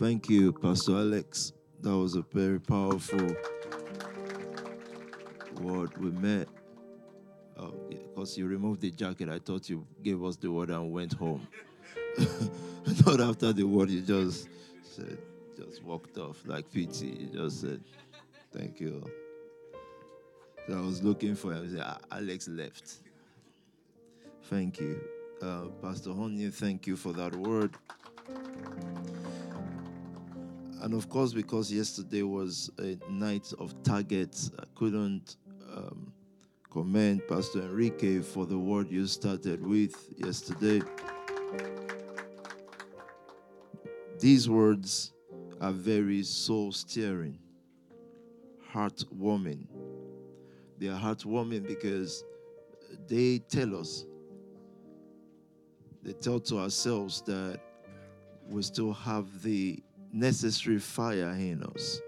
Thank you, Pastor Alex. That was a very powerful word. We met. Oh, yeah, because you removed the jacket. I thought you gave us the word and went home. Not after the word, you just said, just walked off like pity. You just said, thank you. So I was looking for him. Alex left. Thank you. Pastor Honey, thank you for that word. And of course, because yesterday was a night of targets, I couldn't commend Pastor Enrique for the word you started with yesterday. These words are very soul-stirring, heartwarming. They are heartwarming because they tell us, they tell to ourselves that we still have the necessary fire in us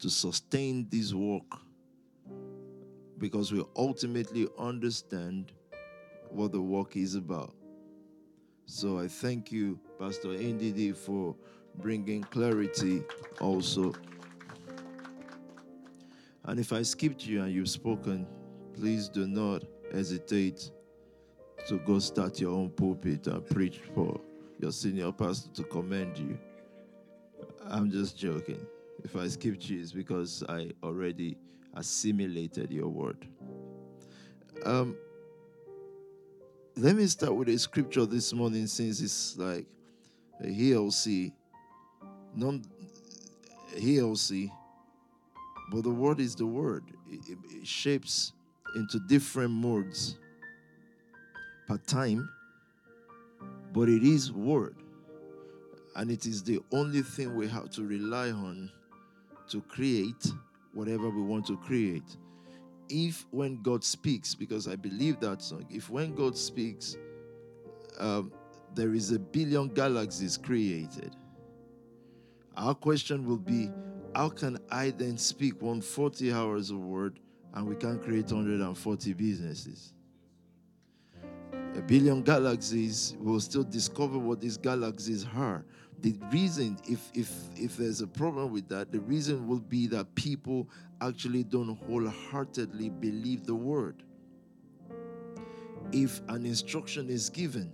to sustain this work, because we ultimately understand what the work is about. So I thank you, Pastor NDD, for bringing clarity also. And if I skipped you and you've spoken, please do not hesitate to go start your own pulpit and preach for your senior pastor to commend you. I'm just joking. If I skipped you, it's because I already assimilated your word. Let me start with a scripture this morning, since it's like a HLC. But the word is the word. It shapes into different modes per time, but it is word. And it is the only thing we have to rely on to create whatever we want to create. If when God speaks, because I believe that song, if when God speaks, there is a billion galaxies created. Our question will be, how can I then speak 140 hours of word and we can create 140 businesses? A billion galaxies, will still discover what these galaxies are. The reason, if there's a problem with that, the reason will be that people actually don't wholeheartedly believe the word. If an instruction is given,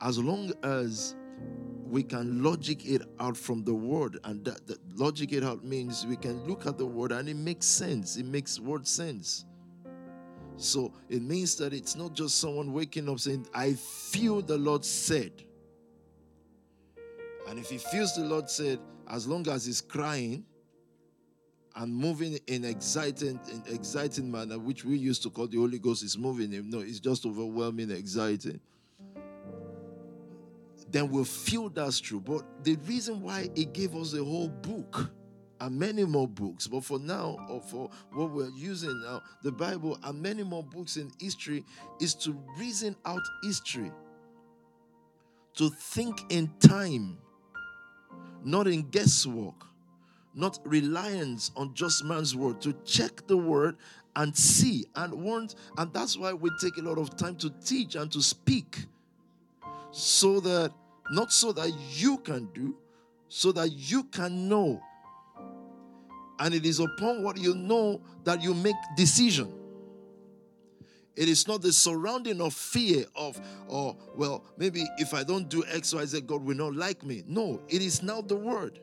as long as we can logic it out from the word, and that logic it out means we can look at the word and it makes sense. It makes word sense. So it means that it's not just someone waking up saying, I feel the Lord said. And if he feels the Lord said, as long as he's crying and moving in exciting manner, which we used to call the Holy Ghost is moving him. No, it's just overwhelming, exciting. Then we'll feel that's true. But the reason why he gave us the whole book, and many more books, but for now, or for what we're using now, the Bible, and many more books in history, is to reason out history, to think in time, not in guesswork, not reliance on just man's word, to check the word and see and want. And that's why we take a lot of time to teach and to speak, so that, not so that you can do, so that you can know. And it is upon what you know that you make decision. It is not the surrounding of fear of, oh, well, maybe if I don't do X, Y, Z, God will not like me. No, it is now the word.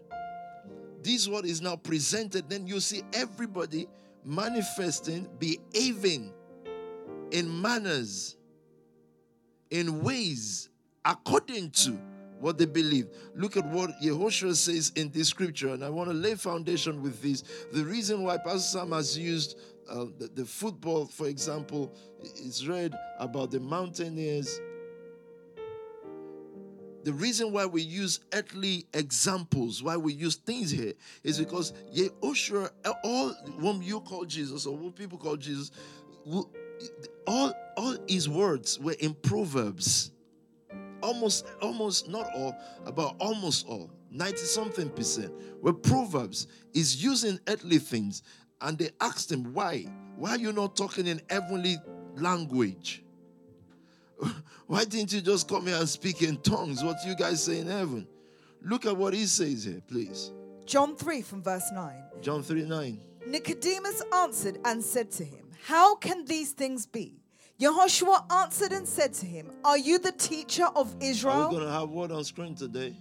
This word is now presented. Then you see everybody manifesting, behaving in manners, in ways, according to what they believe. Look at what Yehoshua says in this scripture, and I want to lay foundation with this. The reason why Pastor Sam has used the football, for example, is read about the mountaineers. The reason why we use earthly examples, why we use things here, is because Yehoshua, all whom you call Jesus, or what people call Jesus, all his words were in Proverbs. Almost not all, but almost all, 90-something%, where Proverbs is using earthly things. And they asked him, why? Why are you not talking in heavenly language? Why didn't you just come here and speak in tongues? What you guys say in heaven? Look at what he says here, please. John 3 from verse 9. John 3, 9. Nicodemus answered and said to him, how can these things be? Yehoshua answered and said to him, are you the teacher of Israel? We're going to have word on screen today.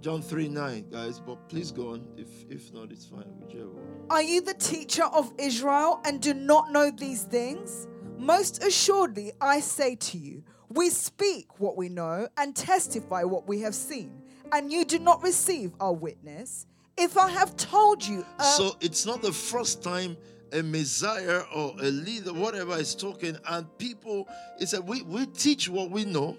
John 3, 9, guys, but please go on. If not, it's fine. Whichever. Are you the teacher of Israel and do not know these things? Most assuredly, I say to you, we speak what we know and testify what we have seen, and you do not receive our witness. If I have told you... So it's not the first time a Messiah or a leader, whatever, is talking, and people, it said, we teach what we know.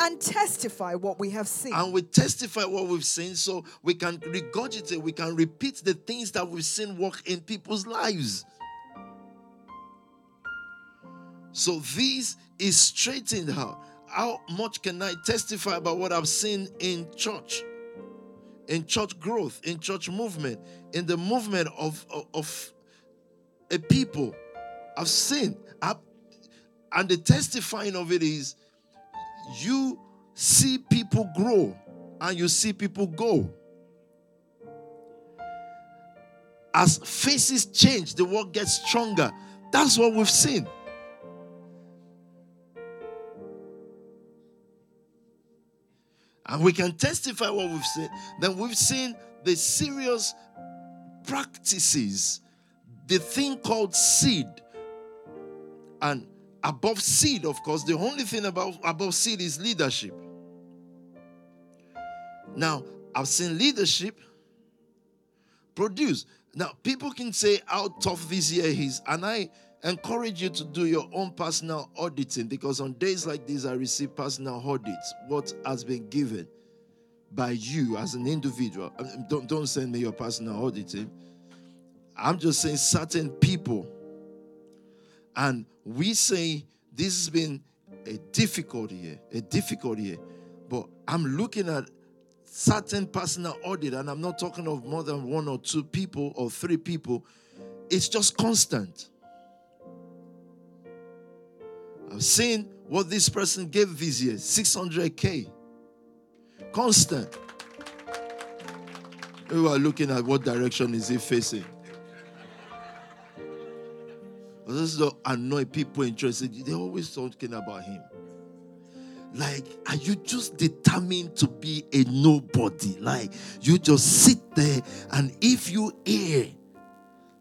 And testify what we have seen. And we testify what we've seen, so we can regurgitate, we can repeat the things that we've seen work in people's lives. So this is straightened out. How much can I testify about what I've seen in church growth, in church movement, in the movement of a people? I've seen. And the testifying of it is you see people grow and you see people go. As faces change, the world gets stronger. That's what we've seen. And we can testify what we've seen. Then we've seen the serious practices, the thing called seed. And above seed, of course, the only thing above seed is leadership. Now, I've seen leadership produce. Now, people can say how tough this year is, and I encourage you to do your own personal auditing, because on days like this, I receive personal audits. What has been given by you as an individual? Don't send me your personal auditing. I'm just saying certain people. And we say this has been a difficult year. But I'm looking at certain personal audit, and I'm not talking of more than one or two people or three people. It's just constant. I've seen what this person gave this year, 600K. Constant. We were looking at what direction is he facing. This is annoy people interested. They're always talking about him. Like, are you just determined to be a nobody? Like, you just sit there, and if you hear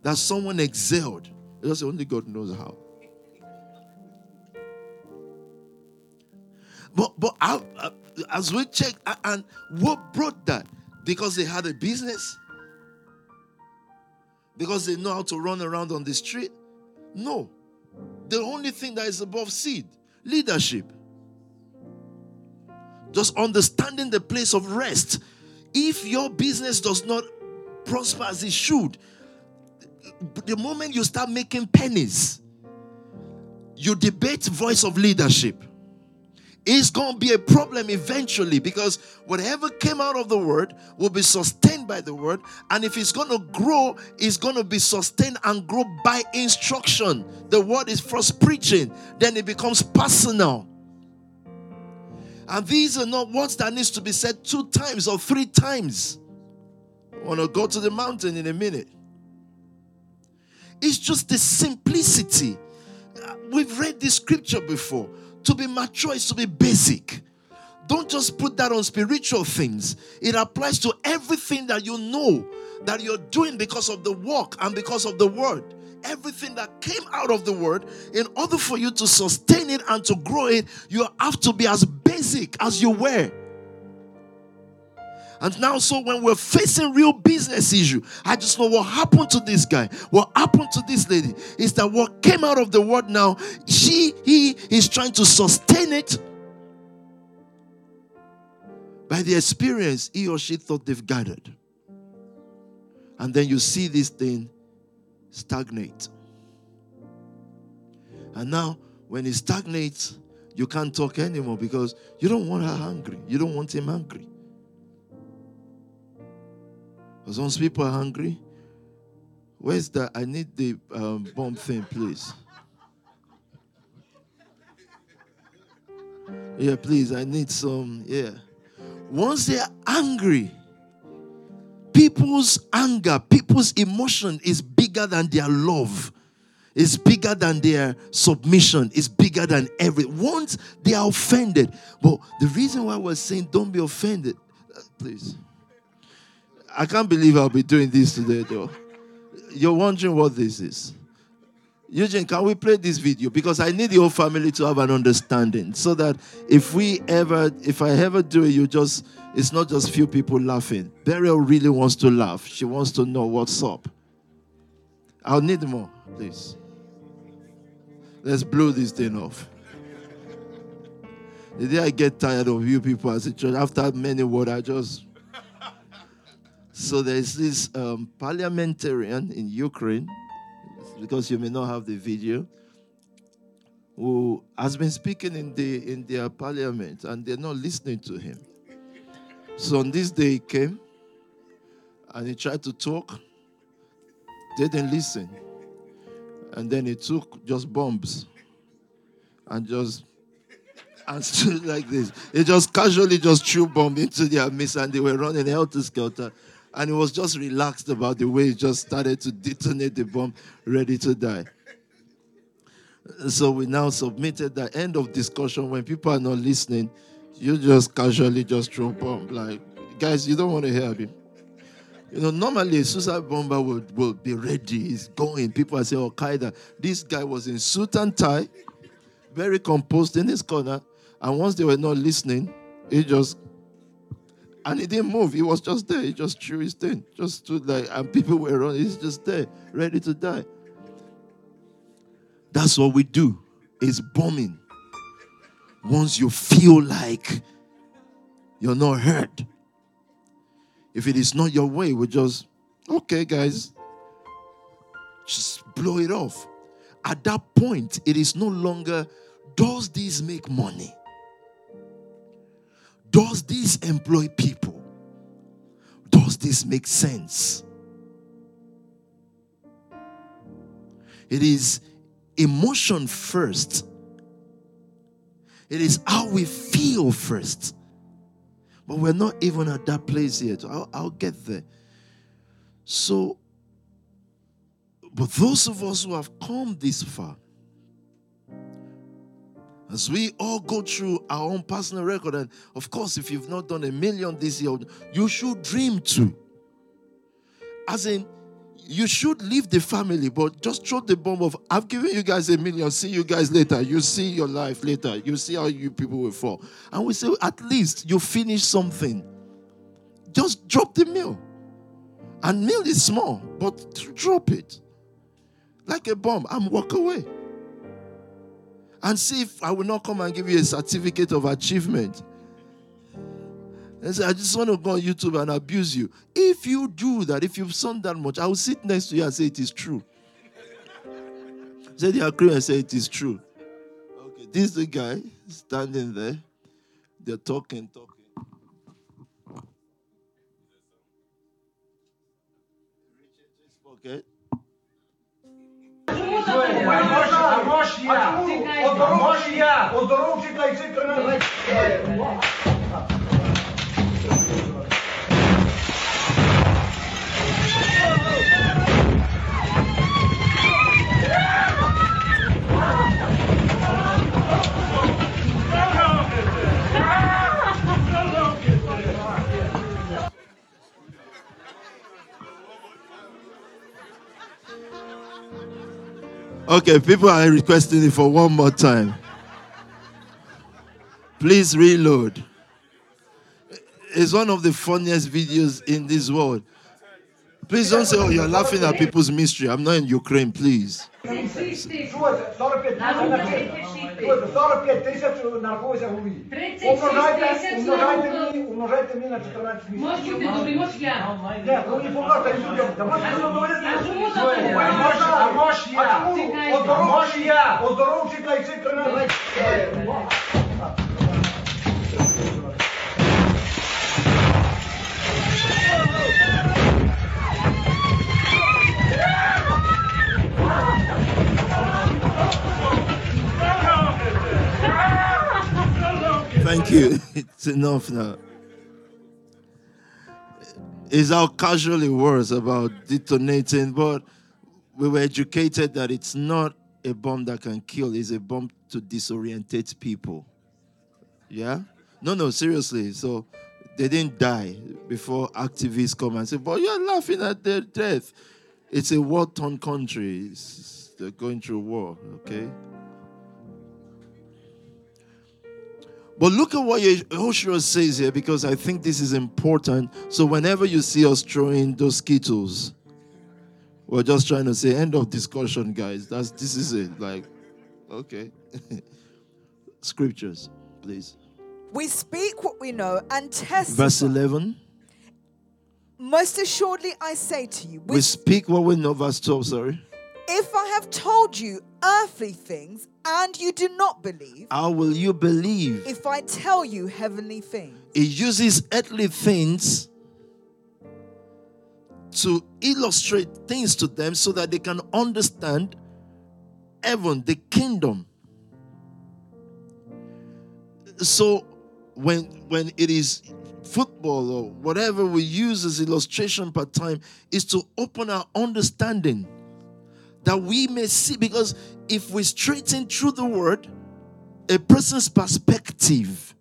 that someone excelled, just only God knows how. But as we check, and what brought that? Because they had a business? Because they know how to run around on the street? No. The only thing that is above seed, leadership. Just understanding the place of rest. If your business does not prosper as it should, the moment you start making pennies, you debate voice of leadership. It's going to be a problem eventually, because whatever came out of the word will be sustained by the word. And if it's going to grow, it's going to be sustained and grow by instruction. The word is first preaching. Then it becomes personal. And these are not words that needs to be said 2 times or 3 times. I want to go to the mountain in a minute. It's just the simplicity. We've read this scripture before. To be mature is to be basic. Don't just put that on spiritual things. It applies to everything that you know, that you're doing because of the work and because of the word. Everything that came out of the word, in order for you to sustain it and to grow it, you have to be as basic as you were. And now, so when we're facing real business issue, I just know what happened to this guy, what happened to this lady, is that what came out of the word now, he is trying to sustain it by the experience he or she thought they've gathered. And then you see this thing stagnate. And now, when it stagnates, you can't talk anymore, because you don't want her hungry. You don't want him hungry. Because once people are hungry, where's that? I need the bomb thing, please. Yeah, please, I need some. Yeah. Once they are angry, people's anger, people's emotion is bigger than their love. It's bigger than their submission. It's bigger than everything. Once they are offended. But the reason why we're saying don't be offended, please. I can't believe I'll be doing this today, though. You're wondering what this is. Eugene, can we play this video? Because I need your family to have an understanding so that if I ever do it, it's not just few people laughing. Beryl really wants to laugh. She wants to know what's up. I'll need more, please. Let's blow this thing off. The day I get tired of you people as a church, after many words, I just... So there's this parliamentarian in Ukraine, because you may not have the video, who has been speaking in their parliament, and they're not listening to him. So on this day he came, and he tried to talk. They didn't listen. And then he took just bombs and just and stood like this. He just casually just threw bombs into their midst, and they were running helter-skelter. And he was just relaxed about the way he just started to detonate the bomb, ready to die. So we now submitted the end of discussion. When people are not listening, you just casually just throw bomb. Like, guys, you don't want to hear him. You know, normally a suicide bomber will be ready. He's going. People are saying, Al Qaeda. This guy was in suit and tie, very composed in his corner. And once they were not listening, he just... And he didn't move. He was just there. He just threw his thing. Just stood like, and people were around. He's just there, ready to die. That's what we do. It's bombing. Once you feel like you're not heard. If it is not your way, we just, okay, guys, just blow it off. At that point, it is no longer, does this make money? Does this employ people? Does this make sense? It is emotion first. It is how we feel first. But we're not even at that place yet. I'll get there. So, but those of us who have come this far, as we all go through our own personal record, and of course, if you've not done 1 million this year, you should dream too. As in, you should leave the family, but just throw the bomb of, I've given you guys 1 million, see you guys later, you see your life later, you see how you people will fall. And we say, at least you finish something. Just drop the meal. And meal is small, but drop it. Like a bomb, and walk away. And see if I will not come and give you a certificate of achievement. And say, I just want to go on YouTube and abuse you. If you do that, if you've sown that much, I will sit next to you and say it is true. Say they agree and say it is true. Okay, this is the guy standing there. They're talking. Okay. Okay, people are requesting it for one more time. Please reload. It's one of the funniest videos in this world. Please don't say, oh, you're laughing at people's mystery. I'm not in Ukraine, please. It's enough now. It's how casual it was about detonating, but we were educated that it's not a bomb that can kill, it's a bomb to disorientate people. Yeah? No, seriously. So they didn't die before activists come and say, but you're laughing at their death. It's a war-torn country. They're going through war, okay? But look at what Yehoshua says here, because I think this is important. So whenever you see us throwing those Skittles, we're just trying to say, end of discussion, guys. This is it. Like, okay. Scriptures, please. We speak what we know and test. Verse 11. Most assuredly, I say to you. We speak what we know. Verse 12, sorry. If I have told you earthly things and you do not believe, how will you believe if I tell you heavenly things? It uses earthly things to illustrate things to them so that they can understand heaven, the kingdom. So when it is football or whatever we use as illustration per time, is to open our understanding, that we may see, because if we straighten through the word, a person's perspective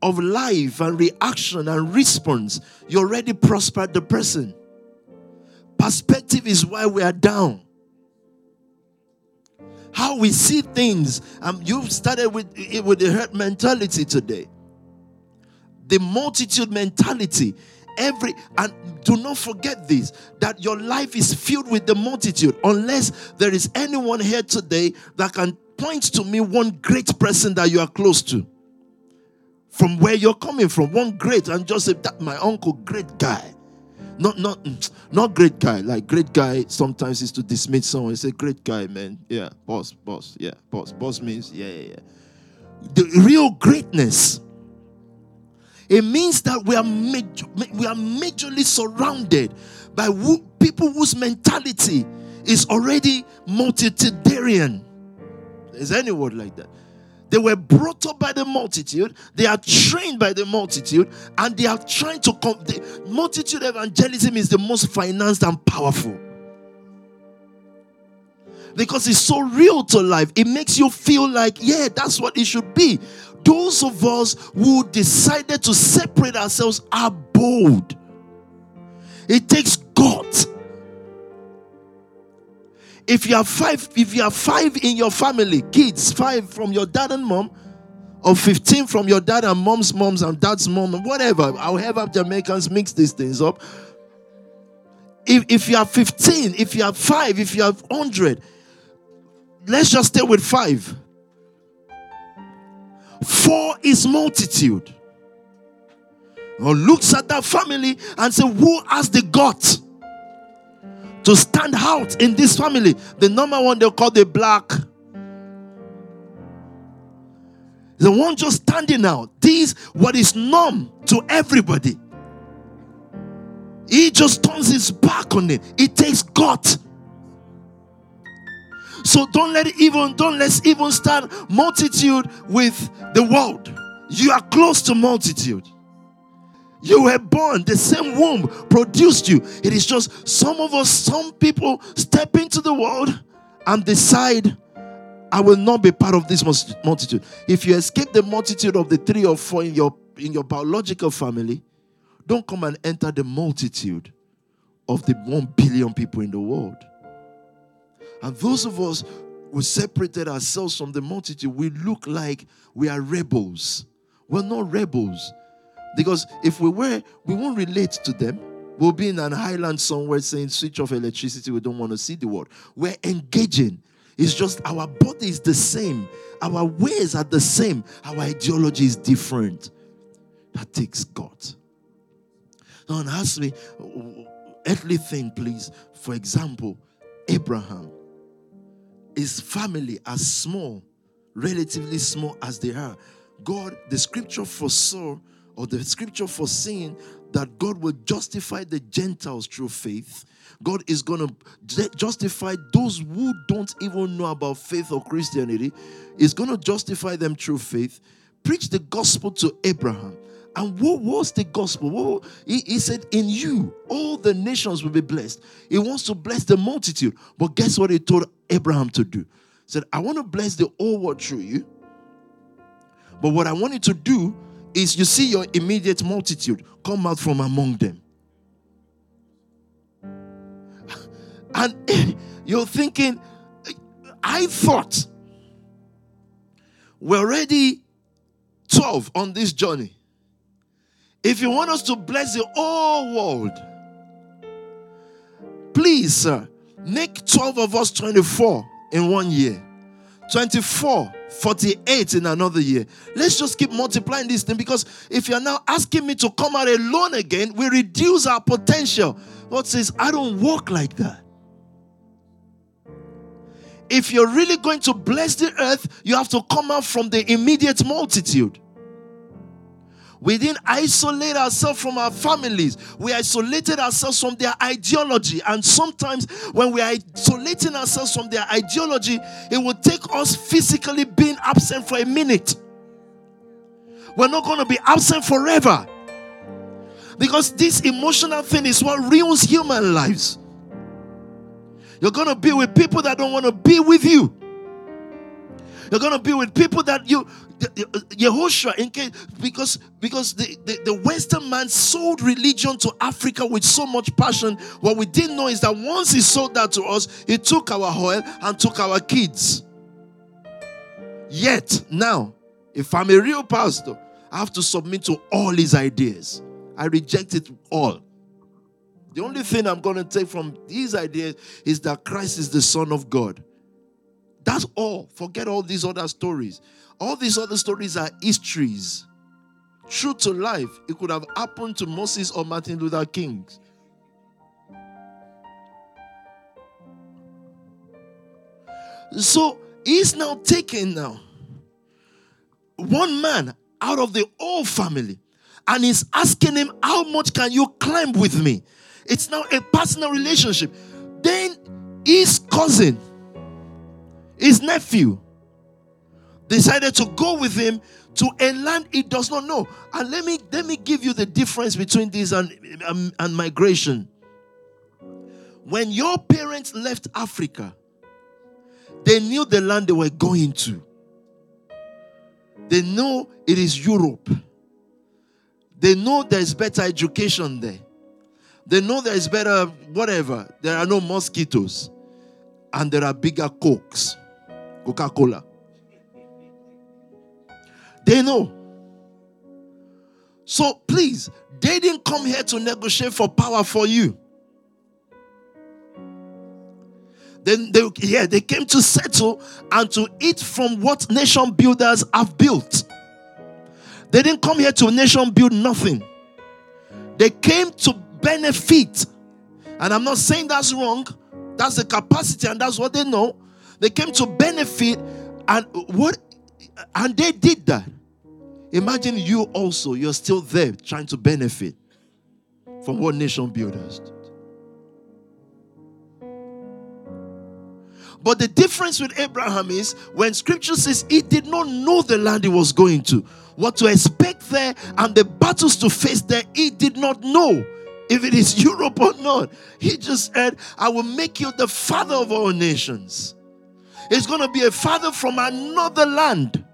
of life and reaction and response, you already prospered the person. Perspective is why we are down. How we see things, you've started with the herd mentality today. The multitude mentality. And do not forget this, that your life is filled with the multitude. Unless there is anyone here today that can point to me one great person that you are close to, from where you're coming from, one great, and just say that my uncle, great guy, not great guy. Like great guy sometimes is to dismiss someone. Say great guy, man. Yeah, boss. Yeah, boss means yeah. The real greatness. It means that we are majorly surrounded by people whose mentality is already multitudinarian. Is any word like that? They were brought up by the multitude. They are trained by the multitude, and they are trying to come. The multitude evangelism is the most financed and powerful, because it's so real to life. It makes you feel like, yeah, that's what it should be. Those of us who decided to separate ourselves are bold. It takes guts. If you are five in your family, kids, 5 from your dad and mom, or 15 from your dad and mom's moms and dad's mom, whatever, however Jamaicans mix these things up. If you are 15, if you are 5, if you are 100, let's just stay with 5. 4 is multitude. Or looks at that family and say, who has the guts to stand out in this family? The number one they'll call the black. The one just standing out. This what is known to everybody. He just turns his back on it. It takes guts. So let's even start multitude with the world. You are close to multitude. You were born, the same womb produced you. It is just some people step into the world and decide, I will not be part of this multitude. If you escape the multitude of the 3 or 4 in your biological family, don't come and enter the multitude of the 1 billion people in the world. And those of us who separated ourselves from the multitude, we look like we are rebels. We're not rebels. Because if we were, we won't relate to them. We'll be in an island somewhere saying, switch off electricity, we don't want to see the world. We're engaging. It's just our body is the same. Our ways are the same. Our ideology is different. That takes God. Now, and ask me, earthly thing, please. For example, Abraham, his family as small, relatively small as they are. God, the scripture foreseeing that God will justify the Gentiles through faith. God is going to justify those who don't even know about faith or Christianity. He's going to justify them through faith. preached the gospel to Abraham. And what was the gospel? He said, in you, all the nations will be blessed. He wants to bless the multitude. But guess what he told Abraham to do? He said, I want to bless the whole world through you. But what I want you to do is, you see your immediate multitude, come out from among them. And you're thinking, I thought we're already 12 on this journey. If you want us to bless the whole world, please, sir, make 12 of us 24 in 1 year. 24, 48 in another year. Let's just keep multiplying this thing, because if you're now asking me to come out alone again, we reduce our potential. God says, I don't work like that. If you're really going to bless the earth, you have to come out from the immediate multitude. We didn't isolate ourselves from our families. We isolated ourselves from their ideology. And sometimes when we are isolating ourselves from their ideology, it will take us physically being absent for a minute. We're not going to be absent forever. Because this emotional thing is what ruins human lives. You're going to be with people that don't want to be with you. You're going to be with people that you... Yehoshua, in case, because the Western man sold religion to Africa with so much passion. What we didn't know is that once he sold that to us, he took our oil and took our kids. Yet, now, if I'm a real pastor, I have to submit to all his ideas. I reject it all. The only thing I'm going to take from these ideas is that Christ is the Son of God. That's all. Forget all these other stories. All these other stories are histories. True to life, it could have happened to Moses or Martin Luther King. So he's now taking one man out of the whole family, and he's asking him, how much can you climb with me? It's now a personal relationship. Then his cousin, his nephew, decided to go with him to a land he does not know. And let me give you the difference between this and migration. When your parents left Africa, they knew the land they were going to. They know it is Europe. They know there is better education there. They know there is better whatever. There are no mosquitoes. And there are bigger cokes. Coca-Cola. They know. So please, they didn't come here to negotiate for power for you. Then they came to settle and to eat from what nation builders have built. They didn't come here to nation build nothing. They came to benefit. And I'm not saying that's wrong. That's the capacity, and that's what they know. They came to benefit, and they did that. Imagine you also, you're still there trying to benefit from what nation builders did. But the difference with Abraham is, when scripture says he did not know the land he was going to, what to expect there and the battles to face there, he did not know if it is Europe or not. He just said, I will make you the father of all nations. It's going to be a father from another land.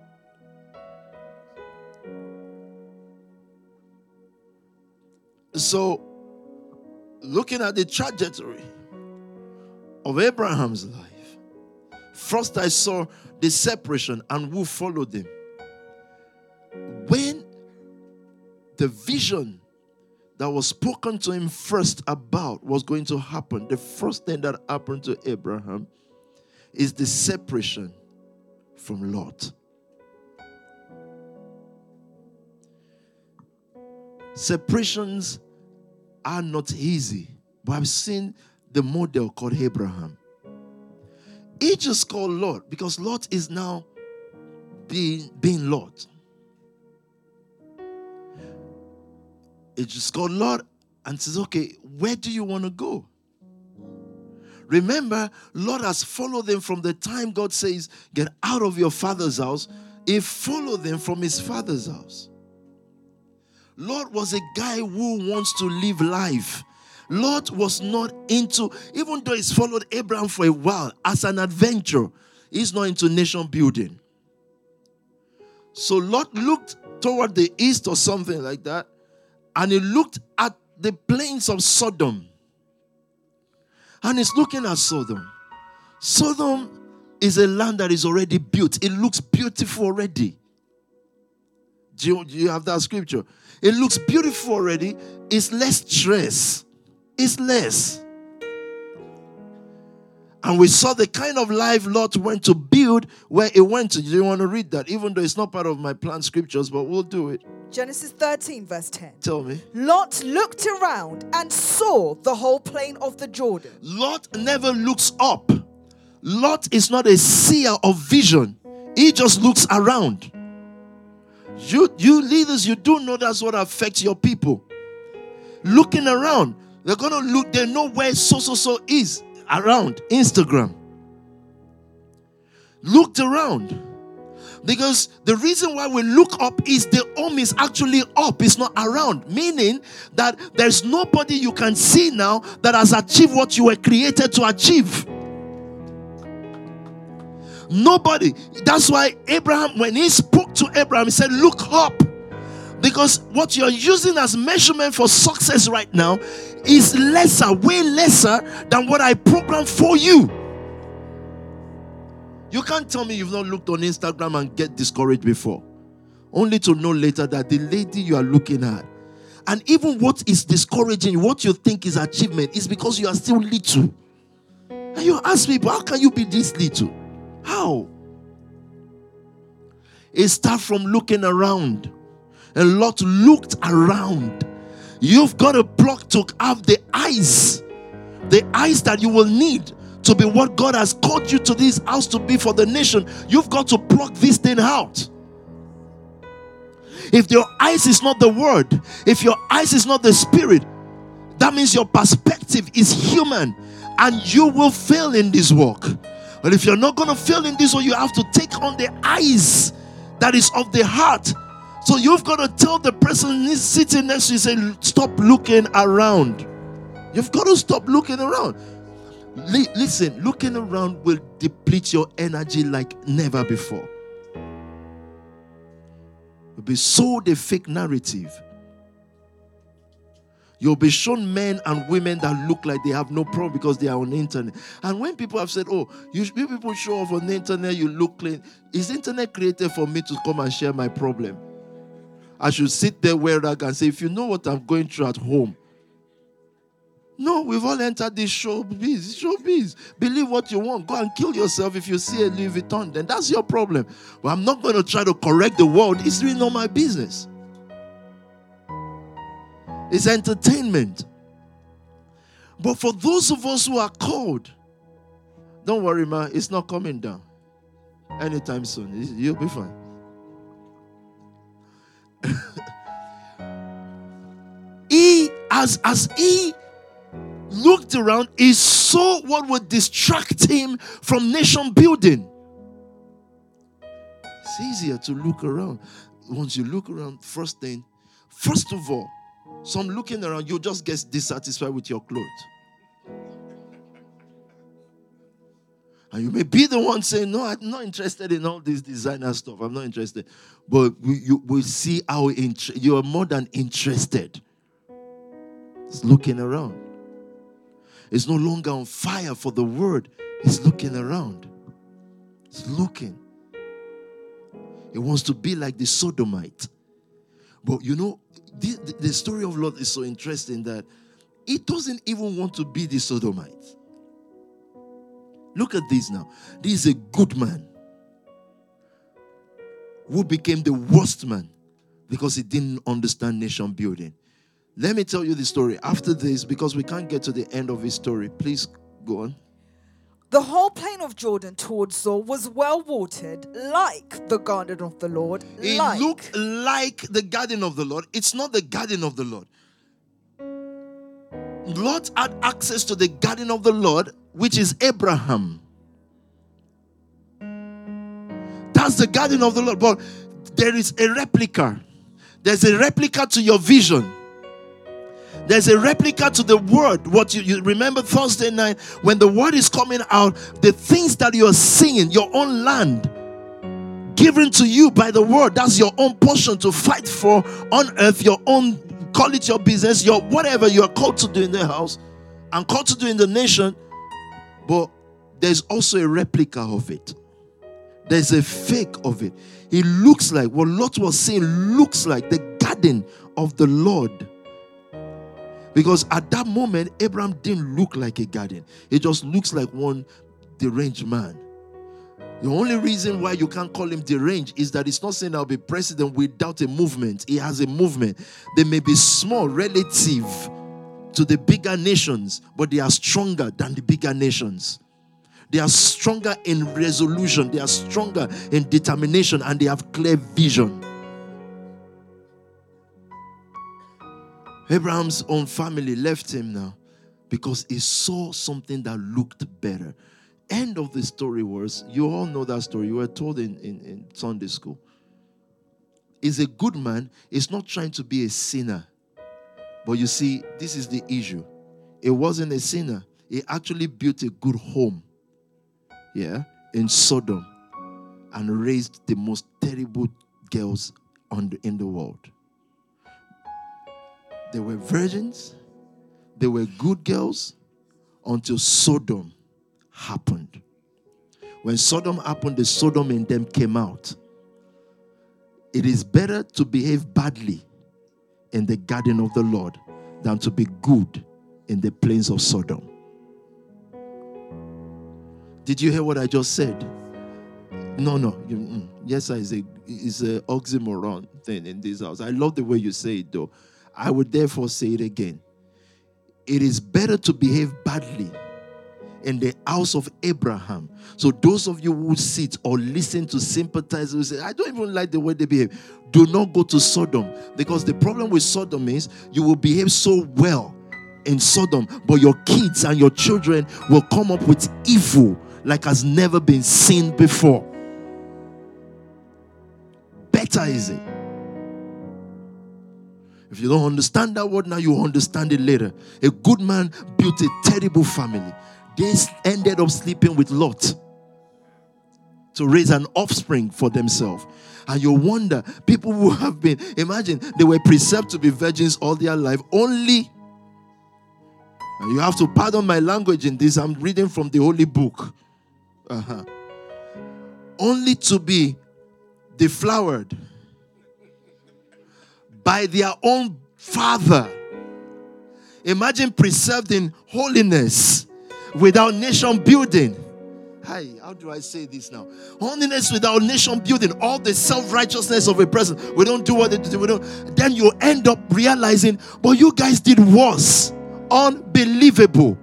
So, looking at the trajectory of Abraham's life, first I saw the separation and who followed him. When the vision that was spoken to him first about was going to happen, the first thing that happened to Abraham is the separation from Lot. Separations are not easy, but I've seen the model called Abraham. He just called Lot because Lot is now being Lot. He just called Lot and says, okay, where do you want to go? Remember, Lot has followed them from the time God says, get out of your father's house. He followed them from his father's house. Lot was a guy who wants to live life. Lot was not into, even though he's followed Abraham for a while, as an adventure, he's not into nation building. So Lot looked toward the east or something like that, and he looked at the plains of Sodom. And he's looking at Sodom. Sodom is a land that is already built. It looks beautiful already. Do you have that scripture? It looks beautiful already. It's less stress. It's less. And we saw the kind of life Lot went to build where it went to. You want to read that? Even though it's not part of my planned scriptures, but we'll do it. Genesis 13 verse 10. Tell me. Lot looked around and saw the whole plain of the Jordan. Lot never looks up. Lot is not a seer of vision. He just looks around. You leaders, you do know that's what affects your people. Looking around, they're going to look, they know where so is around Instagram. Looked around. Because the reason why we look up is the home is actually up, it's not around. Meaning that there's nobody you can see now that has achieved what you were created to achieve. Nobody. That's why Abraham, when he spoke to Abraham, he said, look up. Because what you're using as measurement for success right now is lesser, way lesser than what I programmed for you. You can't tell me you've not looked on Instagram and get discouraged before. Only to know later that the lady you are looking at, and even what is discouraging, what you think is achievement, is because you are still little. And you ask people, how can you be this little? How? It starts from looking around. And Lot looked around. You've got a block to have the eyes that you will need to be what God has called you to this house to be for the nation. You've got to pluck this thing out. If your eyes is not the word, if your eyes is not the spirit, that means your perspective is human and you will fail in this walk. But if you're not going to fail in this one, you have to take on the eyes that is of the heart. So you've got to tell the person sitting next to you, say, stop looking around. You've got to stop looking around. Listen, looking around will deplete your energy like never before. You'll be sold a fake narrative. You'll be shown men and women that look like they have no problem because they are on the internet. And when people have said, oh, you people show off on the internet, you look clean. Is the internet created for me to come and share my problem? I should sit there where I can say, if you know what I'm going through at home. No, we've all entered this showbiz. Believe what you want. Go and kill yourself if you see a Louis Vuitton. Then that's your problem. But I'm not going to try to correct the world. It's really not my business. It's entertainment. But for those of us who are called, don't worry, man, it's not coming down anytime soon. You'll be fine. He looked around, he saw what would distract him from nation building. It's easier to look around. Once you look around, first of all, some looking around, you just get dissatisfied with your clothes. And you may be the one saying, no, I'm not interested in all this designer stuff. I'm not interested. But you will see how you are more than interested. It's looking around. It's no longer on fire for the word. It's looking around. It's looking. It wants to be like the Sodomite. But you know, the story of Lot is so interesting that he doesn't even want to be the Sodomite. Look at this now. This is a good man who became the worst man because he didn't understand nation building. Let me tell you the story after this because we can't get to the end of his story. Please go on. The whole plain of Jordan towards Zor was well watered, like the garden of the Lord. It looked like the garden of the Lord. It's not the garden of the Lord. Lot had access to the garden of the Lord, which is Abraham. That's the garden of the Lord. But there is a replica. There's a replica to your vision. There's a replica to the word. What you remember Thursday night, when the word is coming out, the things that you're seeing, your own land given to you by the word, that's your own portion to fight for on earth, your own, call it your business, your whatever you are called to do in the house and called to do in the nation. But there's also a replica of it. There's a fake of it. It looks like what Lot was saying, looks like the garden of the Lord. Because at that moment, Abraham didn't look like a garden. He just looks like one deranged man. The only reason why you can't call him deranged is that it's not saying I'll be president without a movement. He has a movement. They may be small relative to the bigger nations, but they are stronger than the bigger nations. They are stronger in resolution. They are stronger in determination, and they have clear vision. Abraham's own family left him now because he saw something that looked better. End of the story was, you all know that story. You were told in Sunday school. He's a good man. He's not trying to be a sinner. But you see, this is the issue. He wasn't a sinner. He actually built a good home, in Sodom, and raised the most terrible girls in the world. They were virgins. They were good girls until Sodom happened. When Sodom happened, the Sodom in them came out. It is better to behave badly in the garden of the Lord than to be good in the plains of Sodom. Did you hear what I just said? No. Yes, sir, it's an oxymoron thing in this house. I love the way you say it, though. I would therefore say it again. It is better to behave badly in the house of Abraham. So those of you who sit or listen to sympathizers who say, I don't even like the way they behave, do not go to Sodom. Because the problem with Sodom is you will behave so well in Sodom, but your kids and your children will come up with evil like has never been seen before. Better is it. If you don't understand that word now, you will understand it later. A good man built a terrible family. They ended up sleeping with Lot to raise an offspring for themselves. And you wonder, people who have been, imagine, they were preserved to be virgins all their life. Only, and you have to pardon my language in this, I'm reading from the holy book. Only to be deflowered by their own father. Imagine preserved in holiness without nation building. Hi, how do I say this now? Holiness without nation building. All the self-righteousness of a person. We don't do what they do. Then you end up realizing, but you guys did worse. Unbelievable.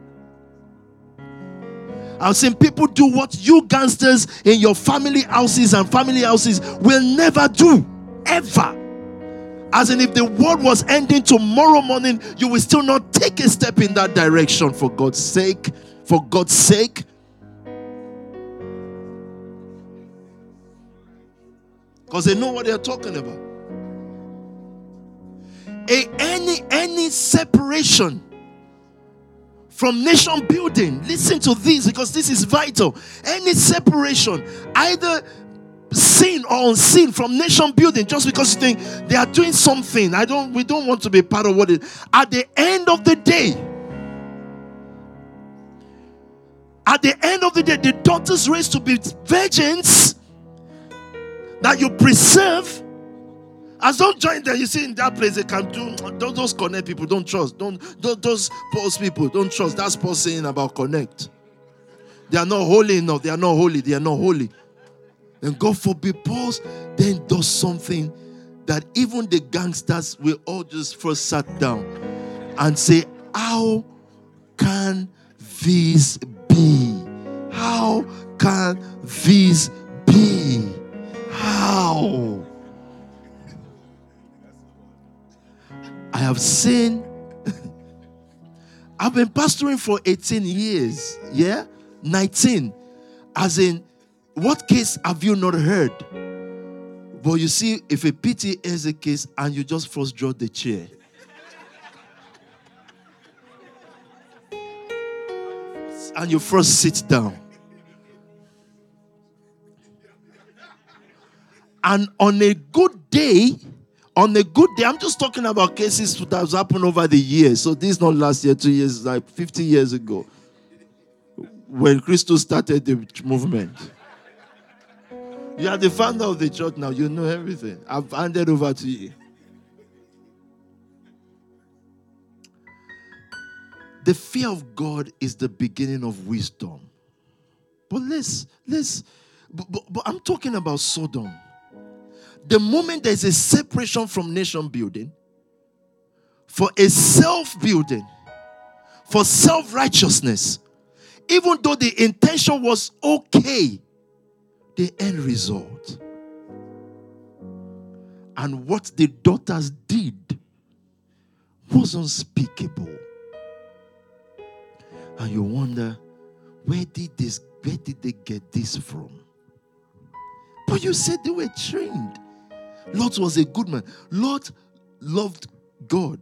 I've seen people do what you gangsters in your family houses and family houses will never do. Ever. As in, if the world was ending tomorrow morning, you will still not take a step in that direction, for God's sake. For God's sake. Because they know what they are talking about. Any separation from nation building, listen to this because this is vital. Any separation, either sin or unseen, from nation building, just because you think they are doing something, we don't want to be part of what it is. At the end of the day, the daughters raised to be virgins that you preserve, as don't join them. You see, in that place they can do those connect people. Don't trust. Don't those false people. Don't trust. That's Paul saying about connect. They are not holy enough. They are not holy. They are not holy. And God forbid, Paul then does something that even the gangsters will all just first sat down and say, how can this be? How can this be? How? I have seen, I've been pastoring for 18 years, 19, as in, What case have you not heard? But you see, if a pity is a case and you just first draw the chair. And you first sit down. And on a good day, I'm just talking about cases that have happened over the years. So this is not last year, 2 years, like 50 years ago, when Christus started the movement. You are the founder of the church now. You know everything. I've handed over to you. The fear of God is the beginning of wisdom. But I'm talking about Sodom. The moment there's a separation from nation building, for a self-building, for self-righteousness, even though the intention was okay, the end result. And what the daughters did was unspeakable. And you wonder, where did they get this from? But you said they were trained. Lot was a good man. Lot loved God.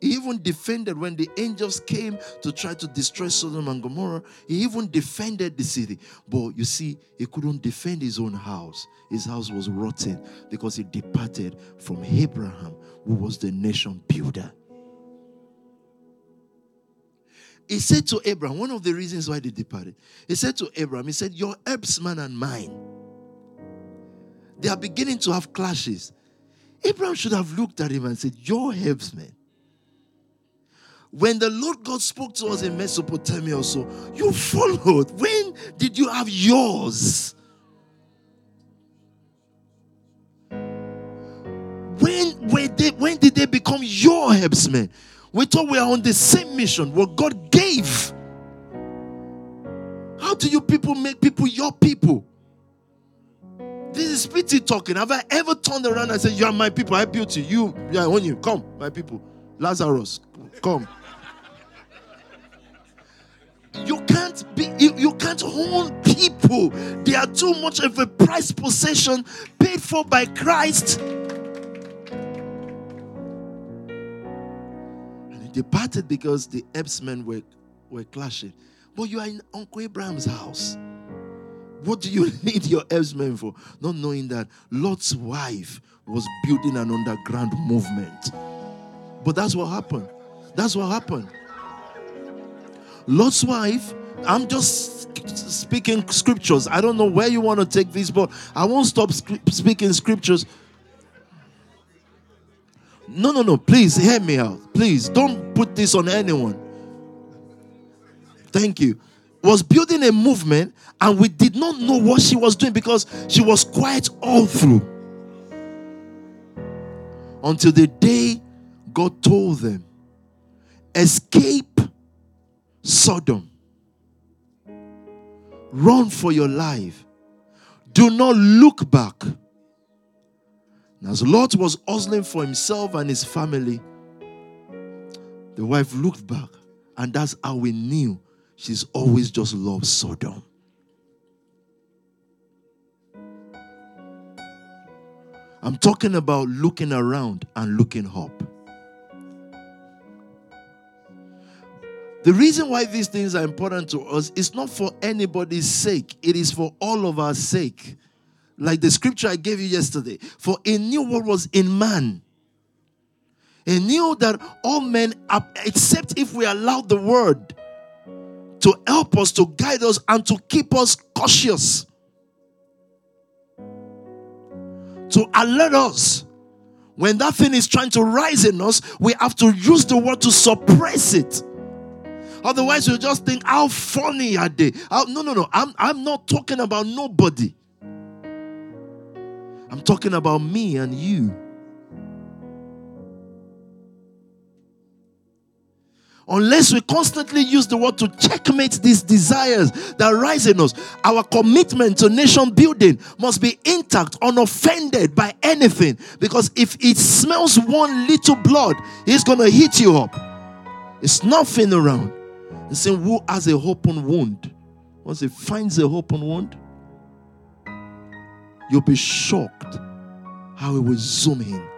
He even defended when the angels came to try to destroy Sodom and Gomorrah. He even defended the city. But you see, he couldn't defend his own house. His house was rotten because he departed from Abraham, who was the nation builder. He said to Abraham, one of the reasons why they departed, he said to Abraham, he said, your helpsman and mine, they are beginning to have clashes. Abraham should have looked at him and said, your helpsman. When the Lord God spoke to us in Mesopotamia also, you followed. When did you have yours? When did they become your helpsmen? We thought we are on the same mission, what God gave. How do you people make people your people? This is pity talking. Have I ever turned around and said, you are my people, I built you. You are on you. Come, my people. Lazarus, come. You can't own people. They are too much of a prized possession paid for by Christ. Departed because the helpsmen were clashing. But you are in Uncle Abraham's house. What do you need your helpsmen for? Not knowing that Lot's wife was building an underground movement. But that's what happened. Lot's wife, I'm just speaking scriptures. I don't know where you want to take this, but I won't stop speaking scriptures. No, please hear me out. Please, don't put this on anyone. Thank you. Was building a movement and we did not know what she was doing because she was quiet all through. Until the day God told them, escape Sodom. Run for your life. Do not look back. As Lot was hustling for himself and his family, the wife looked back, and that's how we knew she's always just loved Sodom. I'm talking about looking around and looking up. The reason why these things are important to us is not for anybody's sake. It is for all of our sake. Like the scripture I gave you yesterday. For he knew what was in man. He knew that all men, except if we allow the word to help us, to guide us, and to keep us cautious. To alert us. When that thing is trying to rise in us, we have to use the word to suppress it. Otherwise, you just think, how funny are they? No. I'm not talking about nobody. I'm talking about me and you. Unless we constantly use the word to checkmate these desires that rise in us, our commitment to nation building must be intact, unoffended by anything. Because if it smells one little blood, it's going to hit you up. It's nothing around. It's saying, who has a open wound? Once he finds a open wound, You'll be shocked how it will zoom in.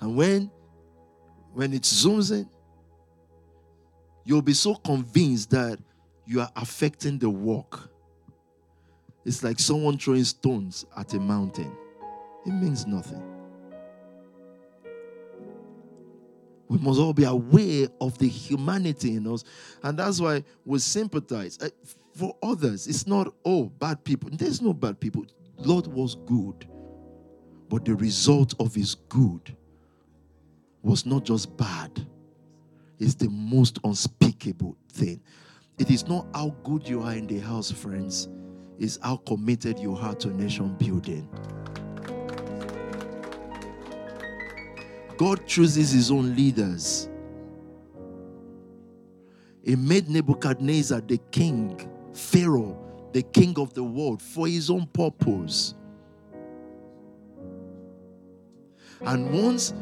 And when it zooms in, you'll be so convinced that you are affecting the work. It's like someone throwing stones at a mountain. It means nothing. We must all be aware of the humanity in us. And that's why we sympathize. For others, it's not, oh, bad people. There's no bad people. Lot was good. But the result of his good was not just bad. It's the most unspeakable thing. It is not how good you are in the house, friends. It's how committed you are to nation building. God chooses his own leaders. He made Nebuchadnezzar the king, Pharaoh, the king of the world, for his own purpose. And once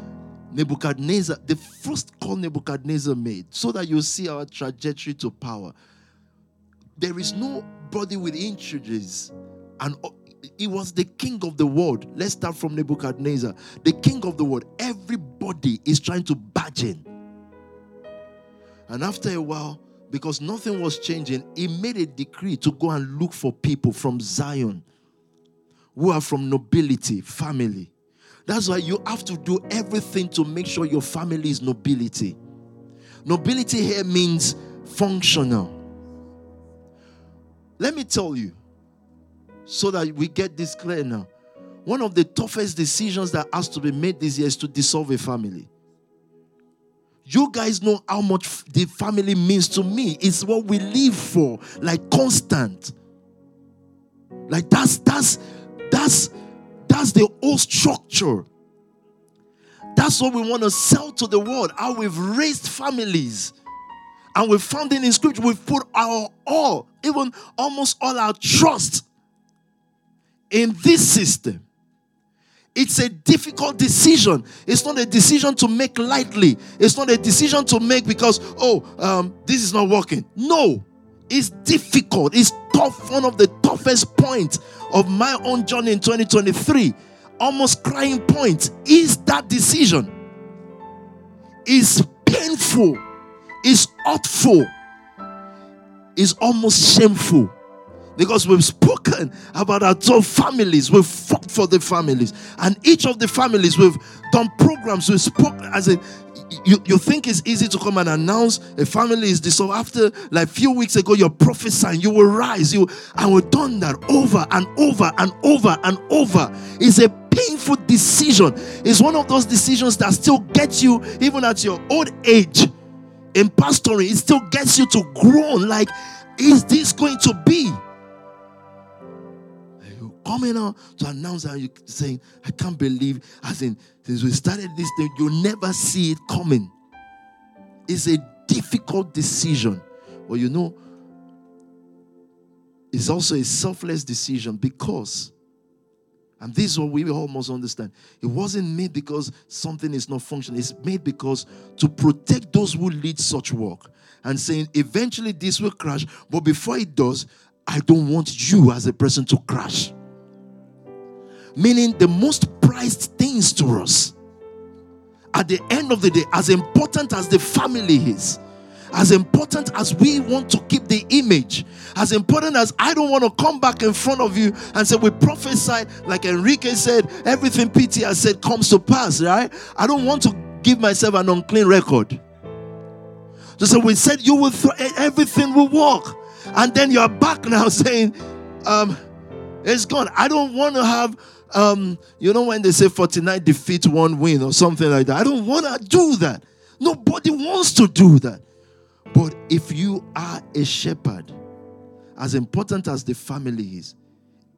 Nebuchadnezzar, the first call Nebuchadnezzar made, so that you see our trajectory to power. There is nobody with intrigues, and he was the king of the world. Let's start from Nebuchadnezzar, the king of the world. Everybody is trying to barge in. And after a while, because nothing was changing, he made a decree to go and look for people from Zion who are from nobility, family. That's why you have to do everything to make sure your family is nobility. Nobility here means functional. Let me tell you, so that we get this clear now. One of the toughest decisions that has to be made this year is to dissolve a family. You guys know how much the family means to me. It's what we live for, like constant. Like that's the whole structure. That's what we want to sell to the world. How we've raised families. And we found it in scripture. We've put our all, even almost all our trust in this system. It's a difficult decision. It's not a decision to make lightly. It's not a decision to make because, this is not working. No. It's difficult. It's tough. One of the toughest points of my own journey in 2023, almost crying point, is that decision. It's painful. It's hurtful. It's almost shameful. Because we've spoken about our own families. We've fought for the families. And each of the families, we've done programs. We've spoken as a... You think it's easy to come and announce a family is dissolved. After like a few weeks ago, you're prophesying, you will rise. And we've done that over and over and over and over. It's a painful decision. It's one of those decisions that still gets you, even at your old age, in pastoring, it still gets you to groan like, is this going to be? Coming out to announce and you saying, I can't believe, as in, since we started this thing, you never see it coming. It's a difficult decision. Well, you know, it's also a selfless decision because, and this is what we all must understand, it wasn't made because something is not functioning. It's made because to protect those who lead such work and saying, eventually this will crash, but before it does, I don't want you as a person to crash. Meaning the most prized things to us at the end of the day, as important as the family is, as important as we want to keep the image, as important as I don't want to come back in front of you and say we prophesied, like Enrique said, everything PT has said comes to pass, right? I don't want to give myself an unclean record. So we said you will everything will work, and then you're back now saying it's gone. I don't want to have when they say 49 defeat, 1 win or something like that. I don't want to do that. Nobody wants to do that. But if you are a shepherd, as important as the family is,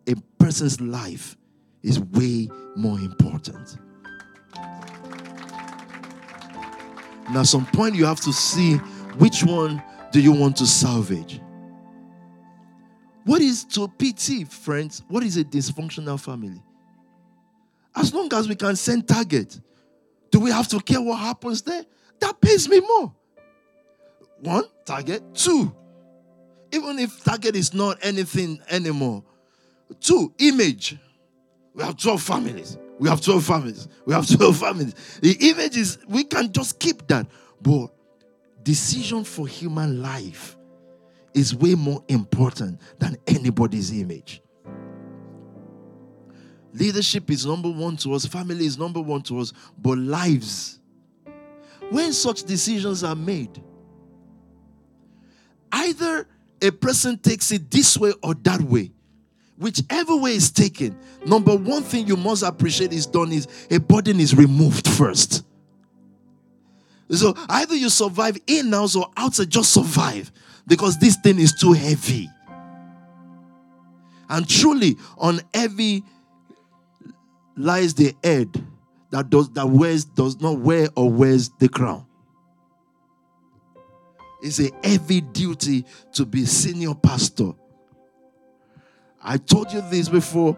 a person's life is way more important. Now, at some point you have to see which one do you want to salvage. What is to PT, friends? What is a dysfunctional family? As long as we can send target, do we have to care what happens there? That pays me more. One, target. Two, even if target is not anything anymore, Two, image. We have 12 families. We have 12 families. We have 12 families. The image is, we can just keep that. But decision for human life is way more important than anybody's image. Leadership is number one to us. Family is number one to us. But lives, when such decisions are made, either a person takes it this way or that way. Whichever way is taken, number one thing you must appreciate is done is a burden is removed first. So either you survive in house or outside, just survive because this thing is too heavy. And truly, on every lies the head that does not wear or wears the crown. It's a heavy duty to be senior pastor. I told you this before,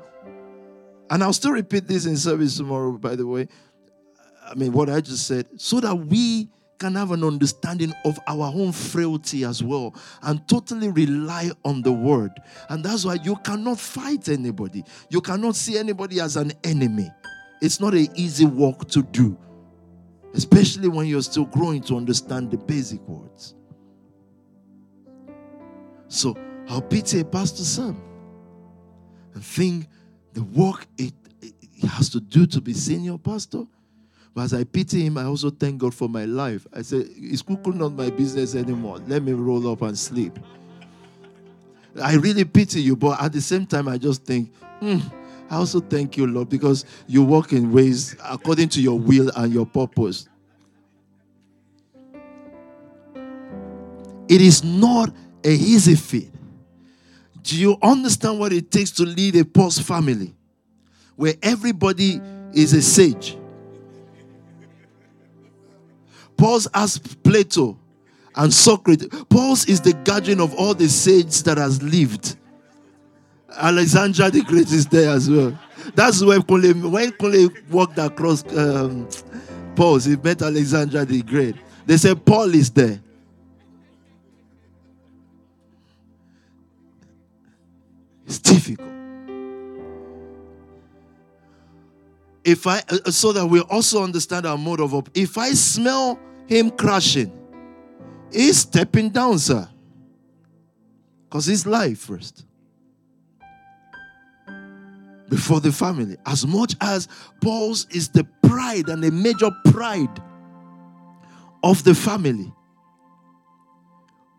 and I'll still repeat this in service tomorrow, by the way. I mean, what I just said, so that we can have an understanding of our own frailty as well and totally rely on the word. And that's why you cannot fight anybody. You cannot see anybody as an enemy. It's not an easy work to do, especially when you're still growing to understand the basic words. So I'll pity Pastor Sam and think the work it has to do to be senior pastor. But as I pity him, I also thank God for my life. I say, it's not my business anymore. Let me roll up and sleep. I really pity you, but at the same time, I just think, I also thank you, Lord, because you work in ways according to your will and your purpose. It is not an easy feat. Do you understand what it takes to lead a post family where everybody is a sage? Paul asked Plato and Socrates. Paul is the guardian of all the sages that has lived. Alexander the Great is there as well. That's where when Kole walked across Paul, he met Alexander the Great. They said Paul is there. It's difficult. So that we also understand our mode of operation. If I smell him crashing, he's stepping down, sir. Because it's life first. Before the family. As much as Paul's is the pride and a major pride of the family.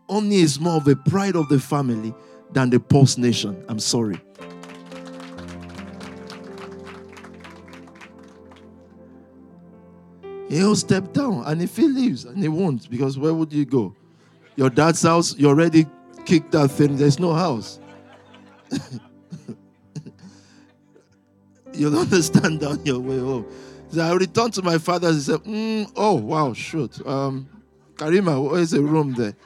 Only is more of a pride of the family than the Paul's nation. I'm sorry. He'll step down, and if he leaves, and he won't, because where would you go? Your dad's house, you already kicked that thing. There's no house. You'll understand on your way home. So I returned to my father and he said, oh, wow, shoot. Karima, where's the room there?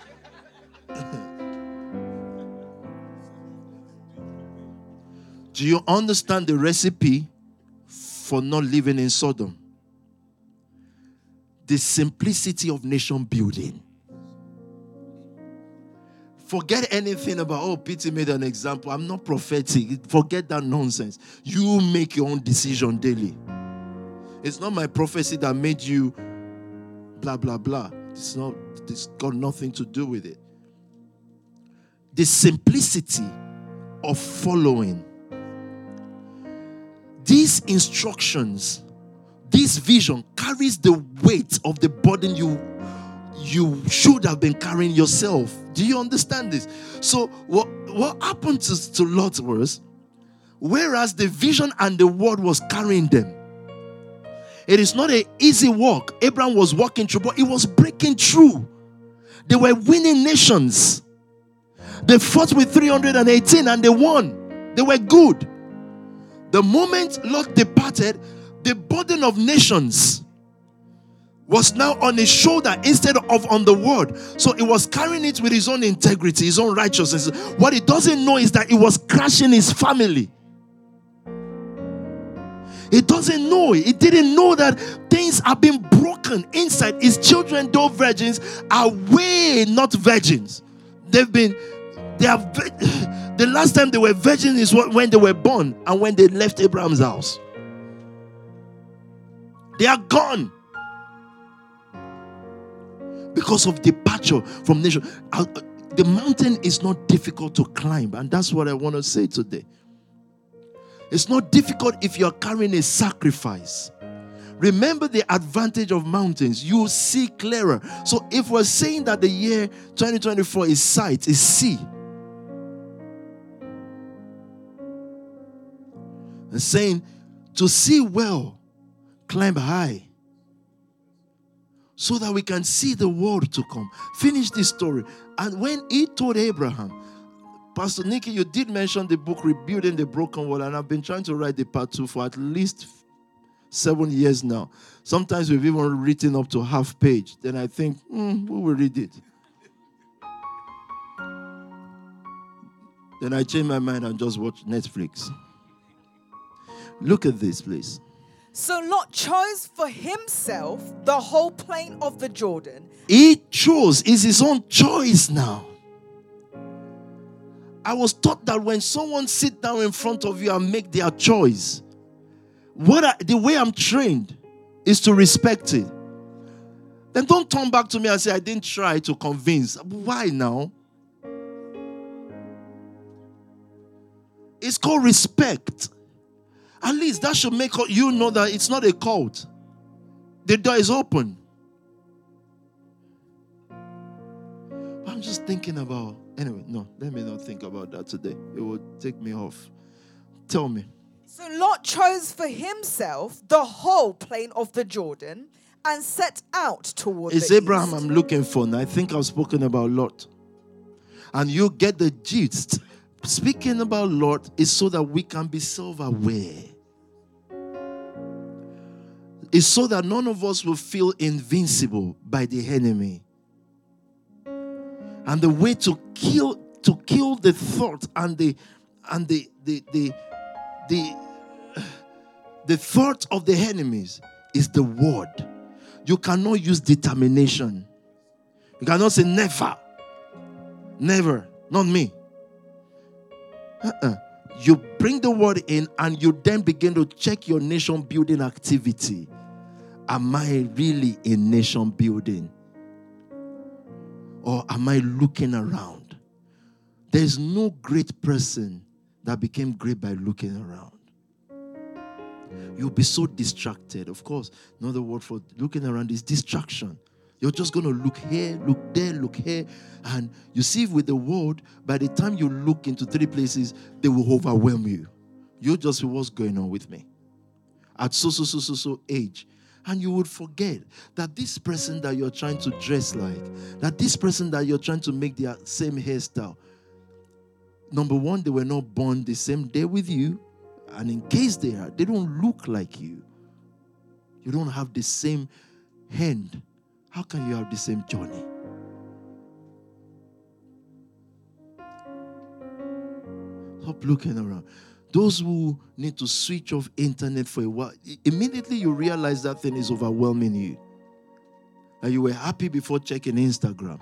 Do you understand the recipe for not living in Sodom? The simplicity of nation building. Forget anything about, oh, Peter made an example. I'm not prophetic. Forget that nonsense. You make your own decision daily. It's not my prophecy that made you blah, blah, blah. It's got nothing to do with it. The simplicity of following. These instructions, this vision carries the weight of the burden you should have been carrying yourself. Do you understand this? So what happened to Lot was, whereas the vision and the word was carrying them, it is not an easy walk. Abraham was walking through, but it was breaking through. They were winning nations. They fought with 318 and they won. They were good. The moment Lot departed, the burden of nations was now on his shoulder instead of on the word. So he was carrying it with his own integrity, his own righteousness. What he doesn't know is that it was crushing his family. He doesn't know. He didn't know that things have been broken inside. His children, though virgins, are way not virgins. They've been They are the last time they were virgins is when they were born and when they left Abraham's house. They are gone because of departure from nation. The mountain is not difficult to climb, and that's what I want to say today. It's not difficult if you are carrying a sacrifice. Remember the advantage of mountains. You see clearer. So if we're saying that the year 2024 is sight, is see. And saying, to see well, climb high. So that we can see the world to come. Finish this story. And when he told Abraham, Pastor Nikki, you did mention the book, Rebuilding the Broken Wall, and I've been trying to write the part 2 for at least 7 years now. Sometimes we've even written up to half page. Then I think, we will read it. Then I change my mind and just watch Netflix. Look at this, please. So Lot chose for himself the whole plain of the Jordan. He chose. It's his own choice now. I was taught that when someone sits down in front of you and make their choice, the way I'm trained is to respect it. Then don't turn back to me and say, I didn't try to convince. Why now? It's called respect. At least that should make you know that it's not a cult. The door is open. I'm just thinking about... Anyway, no, let me not think about that today. It will take me off. Tell me. So Lot chose for himself the whole plain of the Jordan and set out towards the east. It's Abraham I'm looking for now. I think I've spoken about Lot. And you get the gist. Speaking about Lot is so that we can be self-aware. It's so that none of us will feel invincible by the enemy. And the way to kill the thought and the thought of the enemies is the word. You cannot use determination. You cannot say never, not me. You bring the word in, and you then begin to check your nation building activity. Am I really in nation building? Or am I looking around? There's no great person that became great by looking around. You'll be so distracted. Of course, another word for looking around is distraction. You're just going to look here, look there, look here. And you see, with the word, by the time you look into 3 places, they will overwhelm you. You'll just say, what's going on with me? At so age. And you would forget that this person that you're trying to dress like, that this person that you're trying to make their same hairstyle, number one, they were not born the same day with you. And in case they are, they don't look like you. You don't have the same hand. How can you have the same journey? Stop looking around. Those who need to switch off internet for a while, immediately you realize that thing is overwhelming you. And you were happy before checking Instagram.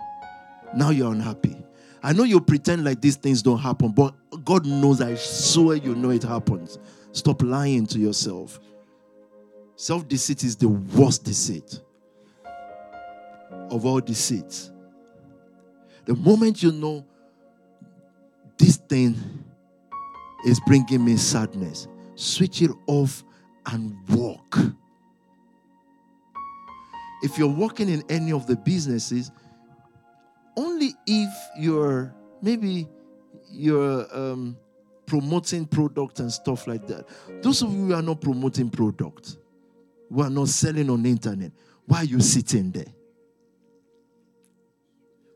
Now you're unhappy. I know you pretend like these things don't happen, but God knows, I swear you know it happens. Stop lying to yourself. Self-deceit is the worst deceit of all deceits. The moment you know this thing is bringing me sadness, switch it off and walk. If you're working in any of the businesses, only if you're promoting product and stuff like that. Those of you who are not promoting product, who are not selling on the internet, why are you sitting there?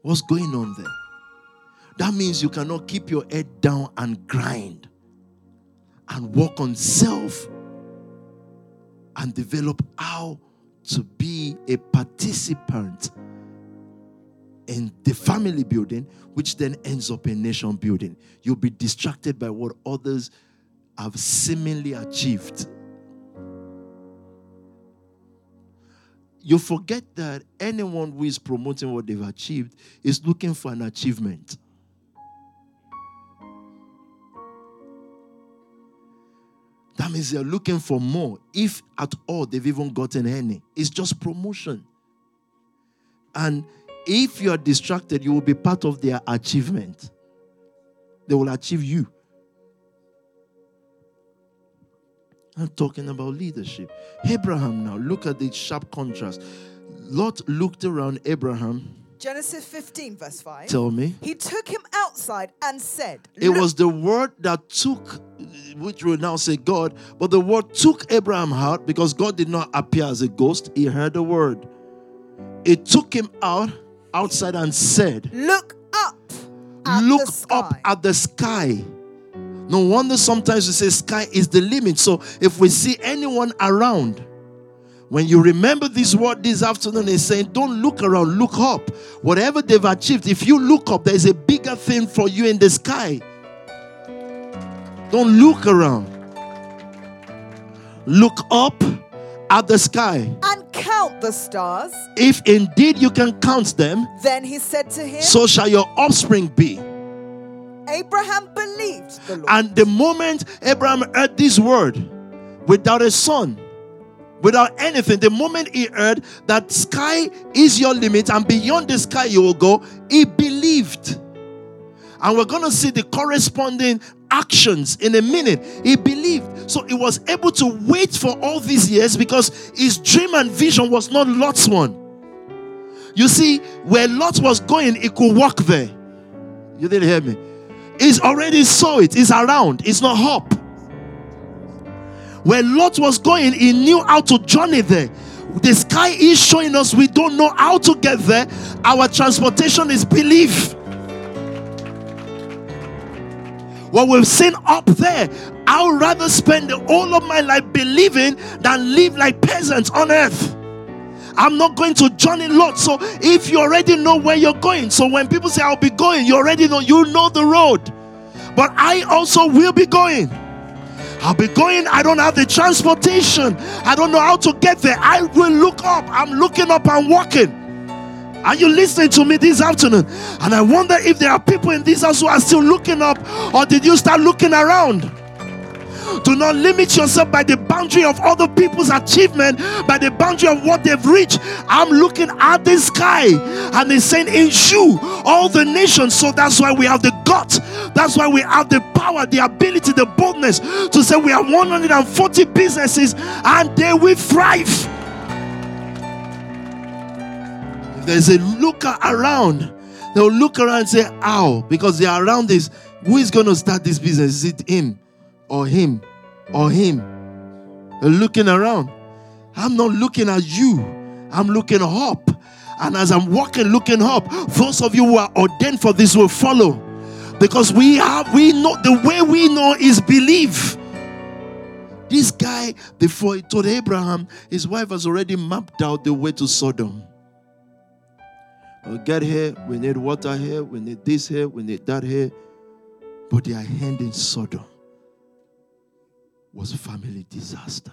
What's going on there? That means you cannot keep your head down and grind and work on self and develop how to be a participant in the family building, which then ends up in nation building. You'll be distracted by what others have seemingly achieved. You forget that anyone who is promoting what they've achieved is looking for an achievement. That means they're looking for more, if at all they've even gotten any. It's just promotion. And if you are distracted, you will be part of their achievement. They will achieve you. I'm talking about leadership. Abraham now. Look at the sharp contrast. Lot looked around Abraham. Genesis 15 verse 5. Tell me. He took him outside and said. It was the word that took, which we now say God, but the word took Abraham out because God did not appear as a ghost. He heard the word. It took him outside and said. Look up at the sky. No wonder sometimes we say sky is the limit. So if we see anyone around, when you remember this word this afternoon, it's saying don't look around, look up. Whatever they've achieved, if you look up, there's a bigger thing for you in the sky. Don't look around. Look up at the sky. And count the stars. If indeed you can count them. Then he said to him, so shall your offspring be. Abraham believed the Lord. And the moment Abraham heard this word, without a son, without anything, the moment he heard that sky is your limit and beyond the sky you will go, he believed. And we're going to see the corresponding actions in a minute. He believed. So he was able to wait for all these years because his dream and vision was not Lot's one. You see, where Lot was going, he could walk there. You didn't hear me. He's already saw it. It's around. It's not up. Where Lot was going, he knew how to journey there. The sky is showing us we don't know how to get there. Our transportation is belief. What we've seen up there, I would rather spend the whole of my life believing than live like peasants on earth. I'm not going to journey Lot. So if you already know where you're going, so when people say I'll be going, you already know, you know the road. But I also will be going. I'll be going. I don't have the transportation. I don't know how to get there. I will look up. I'm looking up and walking. Are you listening to me this afternoon? And I wonder if there are people in this house who are still looking up, or did you start looking around? Do not limit yourself by the boundary of other people's achievement, by the boundary of what they've reached. I'm looking at the sky, and it's saying in you all the nations. So that's why we have the guts. That's why we have the power, the ability, the boldness to say we have 140 businesses and they will thrive. If there's a looker around, they'll look around and say, ow, because they are around this. Who is going to start this business? Is it him? Or him, or him. They're looking around. I'm not looking at you. I'm looking up. And as I'm walking, looking up, those of you who are ordained for this will follow. Because we know, the way we know is belief. This guy, before he told Abraham, his wife has already mapped out the way to Sodom. We'll get here, we need water here, we need this here, we need that here. But they are handing Sodom. Was a family disaster.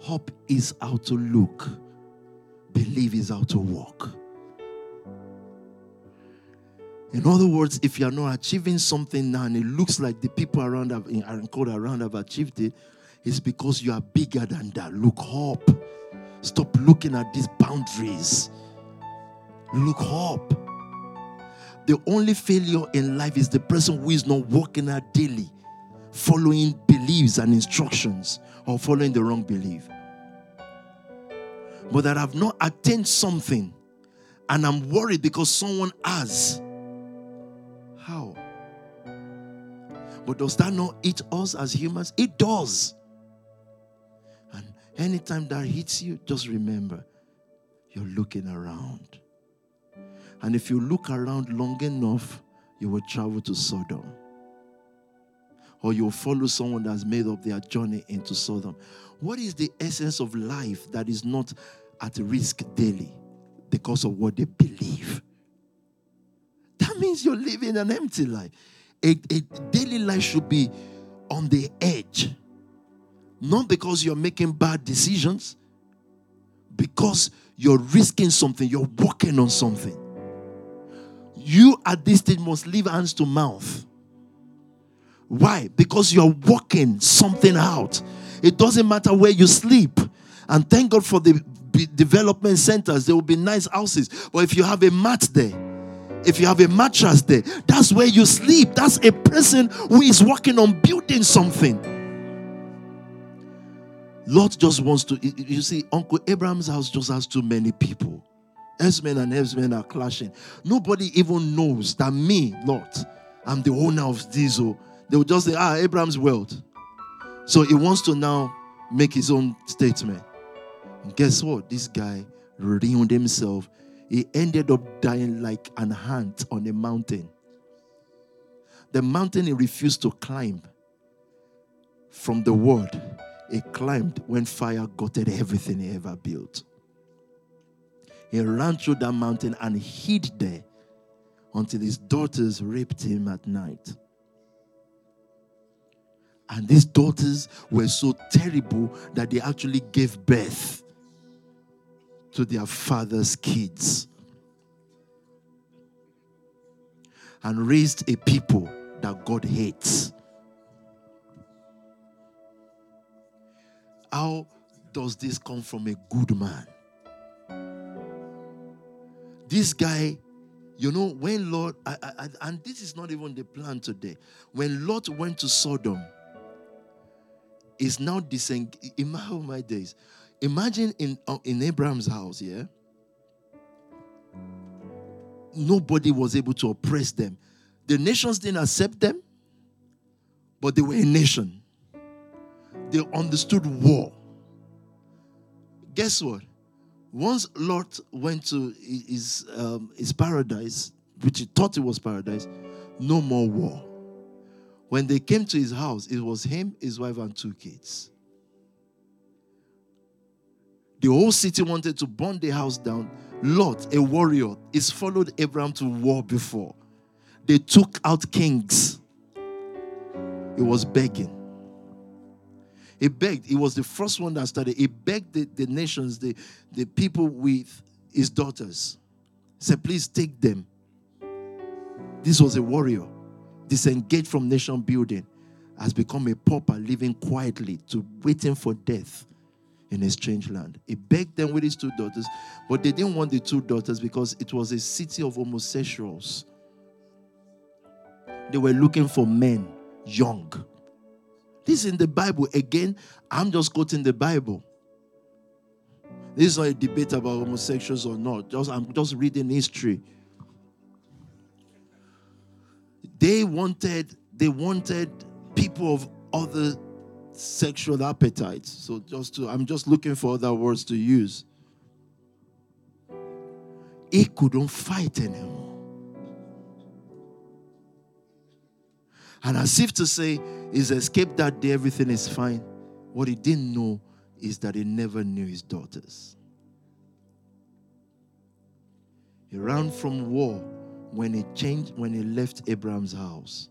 Hope is how to look. Believe is how to walk. In other words, if you are not achieving something now and it looks like the people around have, in Arancoda around have achieved it, it's because you are bigger than that. Look up. Stop looking at these boundaries. Look up. The only failure in life is the person who is not walking out daily, following beliefs and instructions, or following the wrong belief. But that I've not attained something, and I'm worried because someone has. How? But does that not hit us as humans? It does. And anytime that hits you, just remember, you're looking around. And if you look around long enough, you will travel to Sodom. Or you'll follow someone that's made up their journey into Sodom. What is the essence of life that is not at risk daily because of what they believe? That means you're living an empty life. A daily life should be on the edge. Not because you're making bad decisions. Because you're risking something. You're working on something. You at this stage must leave hands to mouth. Why? Because you're working something out. It doesn't matter where you sleep. And thank God for the development centers. There will be nice houses. But if you have a mat there, if you have a mattress there, that's where you sleep. That's a person who is working on building something. Lot just wants to, you see, Uncle Abraham's house just has too many people. Herdsmen and herdsmen are clashing. Nobody even knows that me, Lot, I'm the owner of Diesel. They will just say, Abraham's world. So he wants to now make his own statement. And guess what? This guy ruined himself. He ended up dying like an ant on a mountain. The mountain he refused to climb from the word. He climbed when fire gutted everything he ever built. He ran through that mountain and hid there until his daughters raped him at night. And these daughters were so terrible that they actually gave birth to their father's kids and raised a people that God hates. How does this come from a good man? This guy, you know, when Lot, and this is not even the plan today. When Lot went to Sodom, is now disengaged. Imagine my days. Imagine in Abraham's house, yeah? Nobody was able to oppress them. The nations didn't accept them, but they were a nation. They understood war. Guess what? Once Lot went to his paradise, which he thought it was paradise, no more war. When they came to his house, it was him, his wife, and 2 kids. The whole city wanted to burn the house down. Lot, a warrior, is followed Abraham to war before. They took out kings. He was begging. He begged. He was the first one that started. He begged the nations, the people with his daughters. He said, please take them. This was a warrior. Disengaged from nation building. Has become a pauper living quietly to waiting for death in a strange land. He begged them with his 2 daughters. But they didn't want the 2 daughters because it was a city of homosexuals. They were looking for men, young. This is in the Bible. Again, I'm just quoting the Bible. This is not a debate about homosexuals or not. I'm just reading history. They wanted people of other sexual appetites. So I'm just looking for other words to use. He couldn't fight anymore. And as if to say, he's escaped that day, everything is fine. What he didn't know is that he never knew his daughters. He ran from war when he left Abraham's house.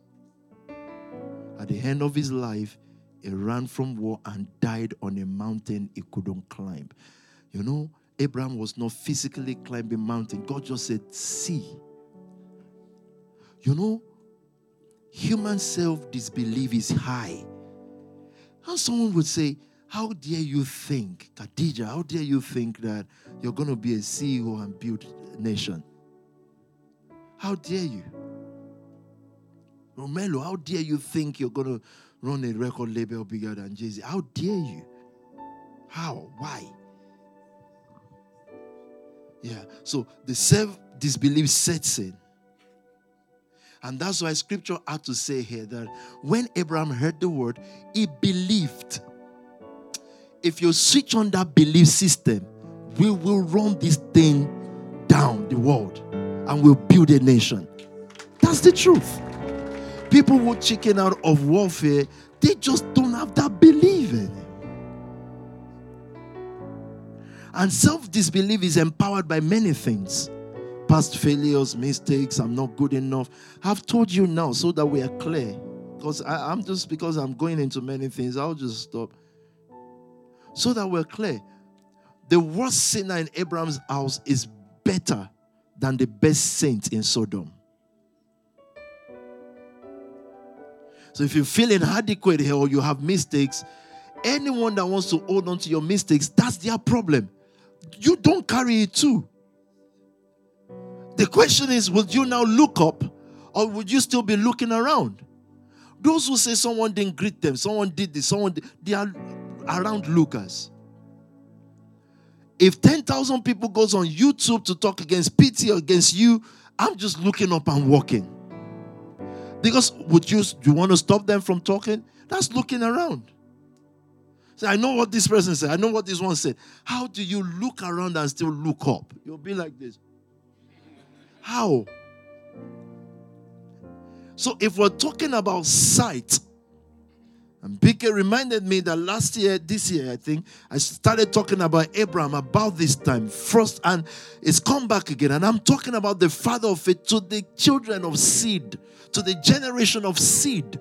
At the end of his life, he ran from war and died on a mountain he couldn't climb. You know, Abraham was not physically climbing mountain. God just said, see. You know, human self-disbelief is high. And someone would say, how dare you think, Khadija, how dare you think that you're going to be a CEO and build a nation? How dare you? Romelu, how dare you think you're going to run a record label bigger than Jay-Z? How dare you? How? Why? Yeah, so the self-disbelief sets in. And that's why scripture had to say here that when Abraham heard the word, he believed. If you switch on that belief system, we will run this thing down the world and we'll build a nation. That's the truth. People who chicken out of warfare, they just don't have that belief in it. And self-disbelief is empowered by many things. Past failures, mistakes, I'm not good enough. I've told you now so that we are clear. Because because I'm going into many things, I'll just stop. So that we're clear. The worst sinner in Abraham's house is better than the best saint in Sodom. So if you feel inadequate here or you have mistakes, anyone that wants to hold on to your mistakes, that's their problem. You don't carry it too. The question is, would you now look up or would you still be looking around? Those who say someone didn't greet them, someone did this, someone did, they are around lookers. If 10,000 people goes on YouTube to talk against PT or against you, I'm just looking up and walking. Because do you want to stop them from talking? That's looking around. Say, I know what this person said. I know what this one said. How do you look around and still look up? You'll be like this. How? So if we're talking about sight, and BK reminded me that this year, I think, I started talking about Abraham about this time first, and it's come back again. And I'm talking about the father of it to the children of seed, to the generation of seed.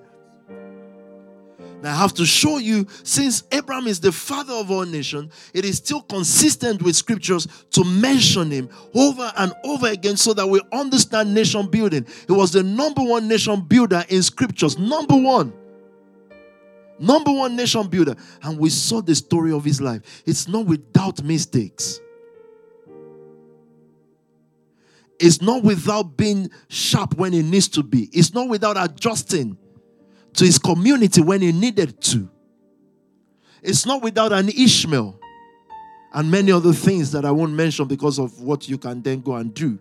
Now I have to show you, since Abraham is the father of our nation, it is still consistent with scriptures to mention him over and over again so that we understand nation building. He was the number one nation builder in scriptures. Number one nation builder. And we saw the story of his life. It's not without mistakes. It's not without being sharp when it needs to be. It's not without adjusting to his community when he needed to. It's not without an Ishmael and many other things that I won't mention because of what you can then go and do.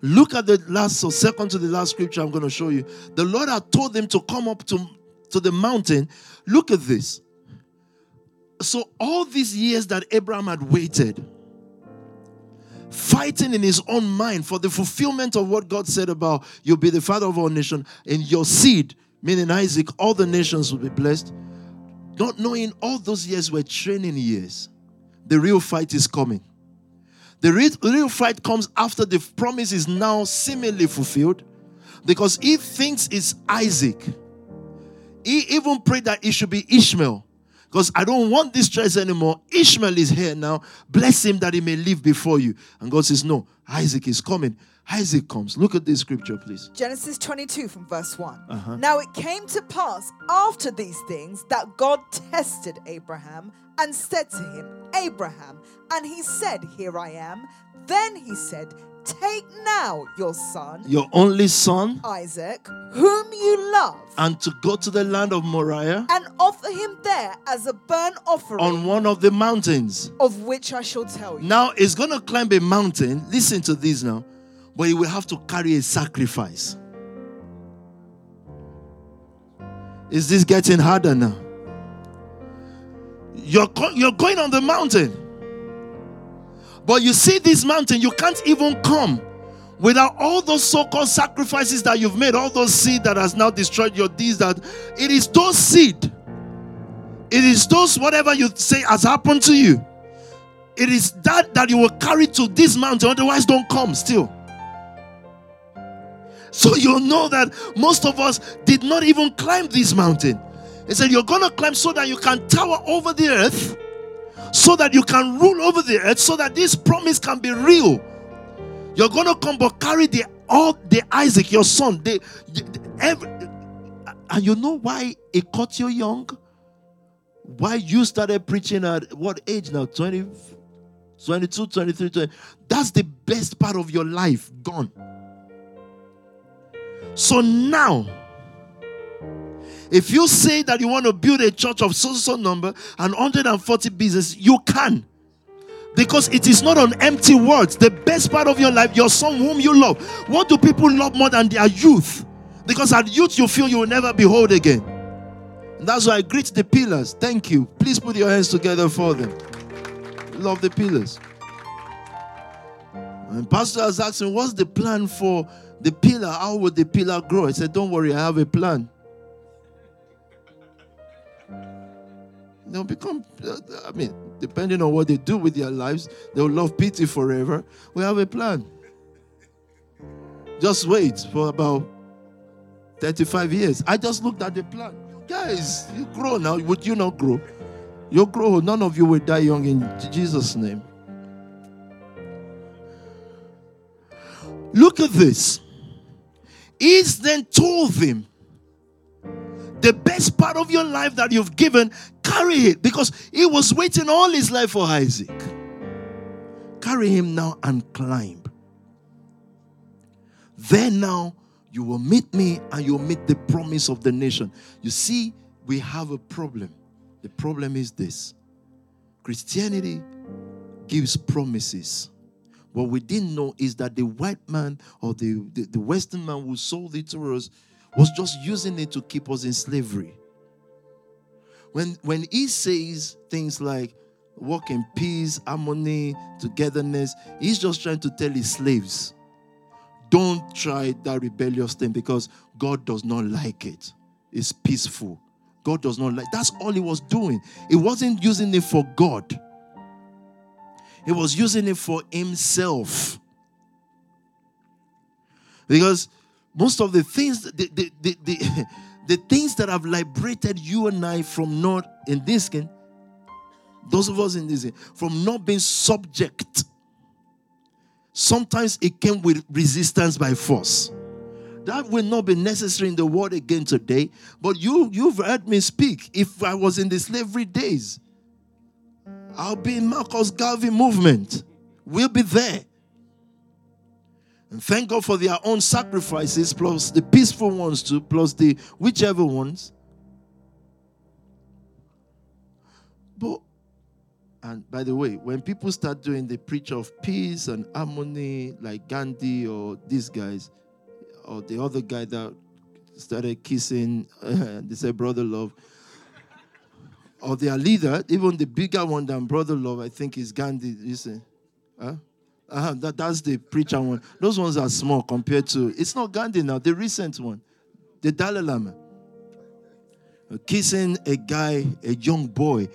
Look at second to the last scripture I'm going to show you. The Lord had told them to come up to the mountain. Look at this. So all these years that Abraham had waited, fighting in his own mind for the fulfillment of what God said about you'll be the father of all nations and your seed, meaning Isaac, all the nations will be blessed. Not knowing all those years were training years. The real fight is coming. The real fight comes after the promise is now seemingly fulfilled, because he thinks it's Isaac. He even prayed that it should be Ishmael, because I don't want this choice anymore. Ishmael is here now. Bless him that he may live before you. And God says, no, Isaac is coming. Isaac comes. Look at this scripture, please. Genesis 22 from verse 1. Now it came to pass after these things that God tested Abraham and said to him, Abraham, and he said, here I am. Then he said, take now your son, your only son, Isaac, whom you love, and to go to the land of Moriah and offer him there as a burnt offering on one of the mountains of which I shall tell you. Now he's going to climb a mountain. Listen to this now. But he will have to carry a sacrifice. Is this getting harder now? You're going on the mountain. But you see this mountain, you can't even come without all those so-called sacrifices that you've made, all those seed that has now destroyed your deeds. That it is those seed. It is those whatever you say has happened to you. It is that you will carry to this mountain. Otherwise, don't come still. So you know that most of us did not even climb this mountain. He said, you're going to climb so that you can tower over the earth, so that you can rule over the earth, so that this promise can be real. You're going to come but carry the Isaac, your son. And you know why it caught you young? Why you started preaching at what age now? 20, 22, 23, 20. That's the best part of your life gone. So now, if you say that you want to build a church of so number and 140 businesses, you can. Because it is not on empty words. The best part of your life, your son whom you love. What do people love more than their youth? Because at youth you feel you will never be old again. And that's why I greet the pillars. Thank you. Please put your hands together for them. Love the pillars. And Pastor has asked me, what's the plan for the pillar? How would the pillar grow? I said, don't worry, I have a plan. They'll become, depending on what they do with their lives, they'll love pity forever. We have a plan. Just wait for about 35 years. I just looked at the plan. You guys, you grow now. Would you not grow? You'll grow. None of you will die young in Jesus' name. Look at this. He's then told them, The best part of your life that you've given, carry it. Because he was waiting all his life for Isaac. Carry him now and climb. Then now you will meet me and you'll meet the promise of the nation. You see, we have a problem. The problem is this. Christianity gives promises. What we didn't know is that the white man or the Western man who sold it to us was just using it to keep us in slavery. When he says things like, walk in peace, harmony, togetherness, he's just trying to tell his slaves, don't try that rebellious thing because God does not like it. It's peaceful. God does not like it. That's all he was doing. He wasn't using it for God. He was using it for himself. Because most of the things, the things that have liberated you and I from not, in this skin, those of us in this skin, from not being subject, sometimes it came with resistance by force. That will not be necessary in the world again today. But you've heard me speak. If I was in the slavery days, I'll be in Marcus Garvey movement. We'll be there. And thank God for their own sacrifices, plus the peaceful ones too, plus the whichever ones. But, and by the way, when people start doing the preach of peace and harmony, like Gandhi or these guys, or the other guy that started kissing, they say brother love, or their leader, even the bigger one than brother love, I think is Gandhi, you see, huh? That's the preacher one. Those ones are small compared to... It's not Gandhi now, the recent one. The Dalai Lama. Kissing a guy, a young boy,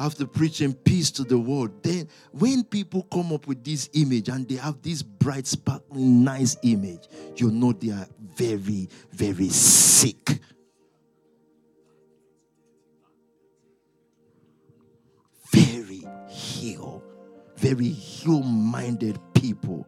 after preaching peace to the world. Then, when people come up with this image and they have this bright, sparkling, nice image, you know they are very, very sick. Very ill. Very human-minded people.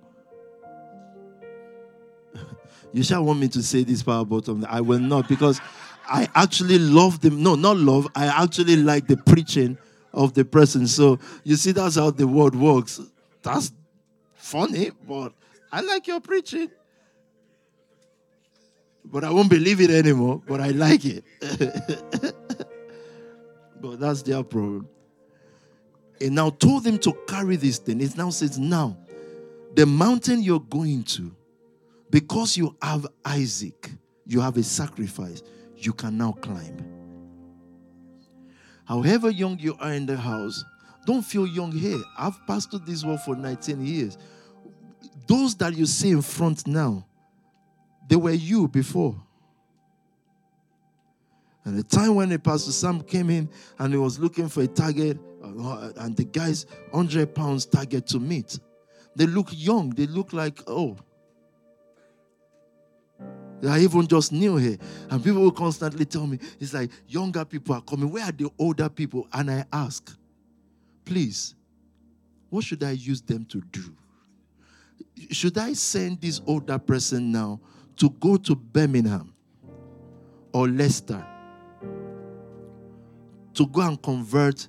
You shall want me to say this power bottom. I will not, because I actually love them. No, not love. I actually like the preaching of the person. So you see, that's how the world works. That's funny, but I like your preaching. But I won't believe it anymore, but I like it. But that's their problem. And now told them to carry this thing. It now says, now, the mountain you're going to, because you have Isaac, you have a sacrifice, you can now climb. However young you are in the house, don't feel young here. I've pastored this world for 19 years. Those that you see in front now, they were you before. And the time when the Pastor Sam came in and he was looking for a target, and the guy's 100 pounds target to meet. They look young. They look like, oh. They are even just new here. And people will constantly tell me, it's like, younger people are coming. Where are the older people? And I ask, please, what should I use them to do? Should I send this older person now to go to Birmingham or Leicester to go and convert?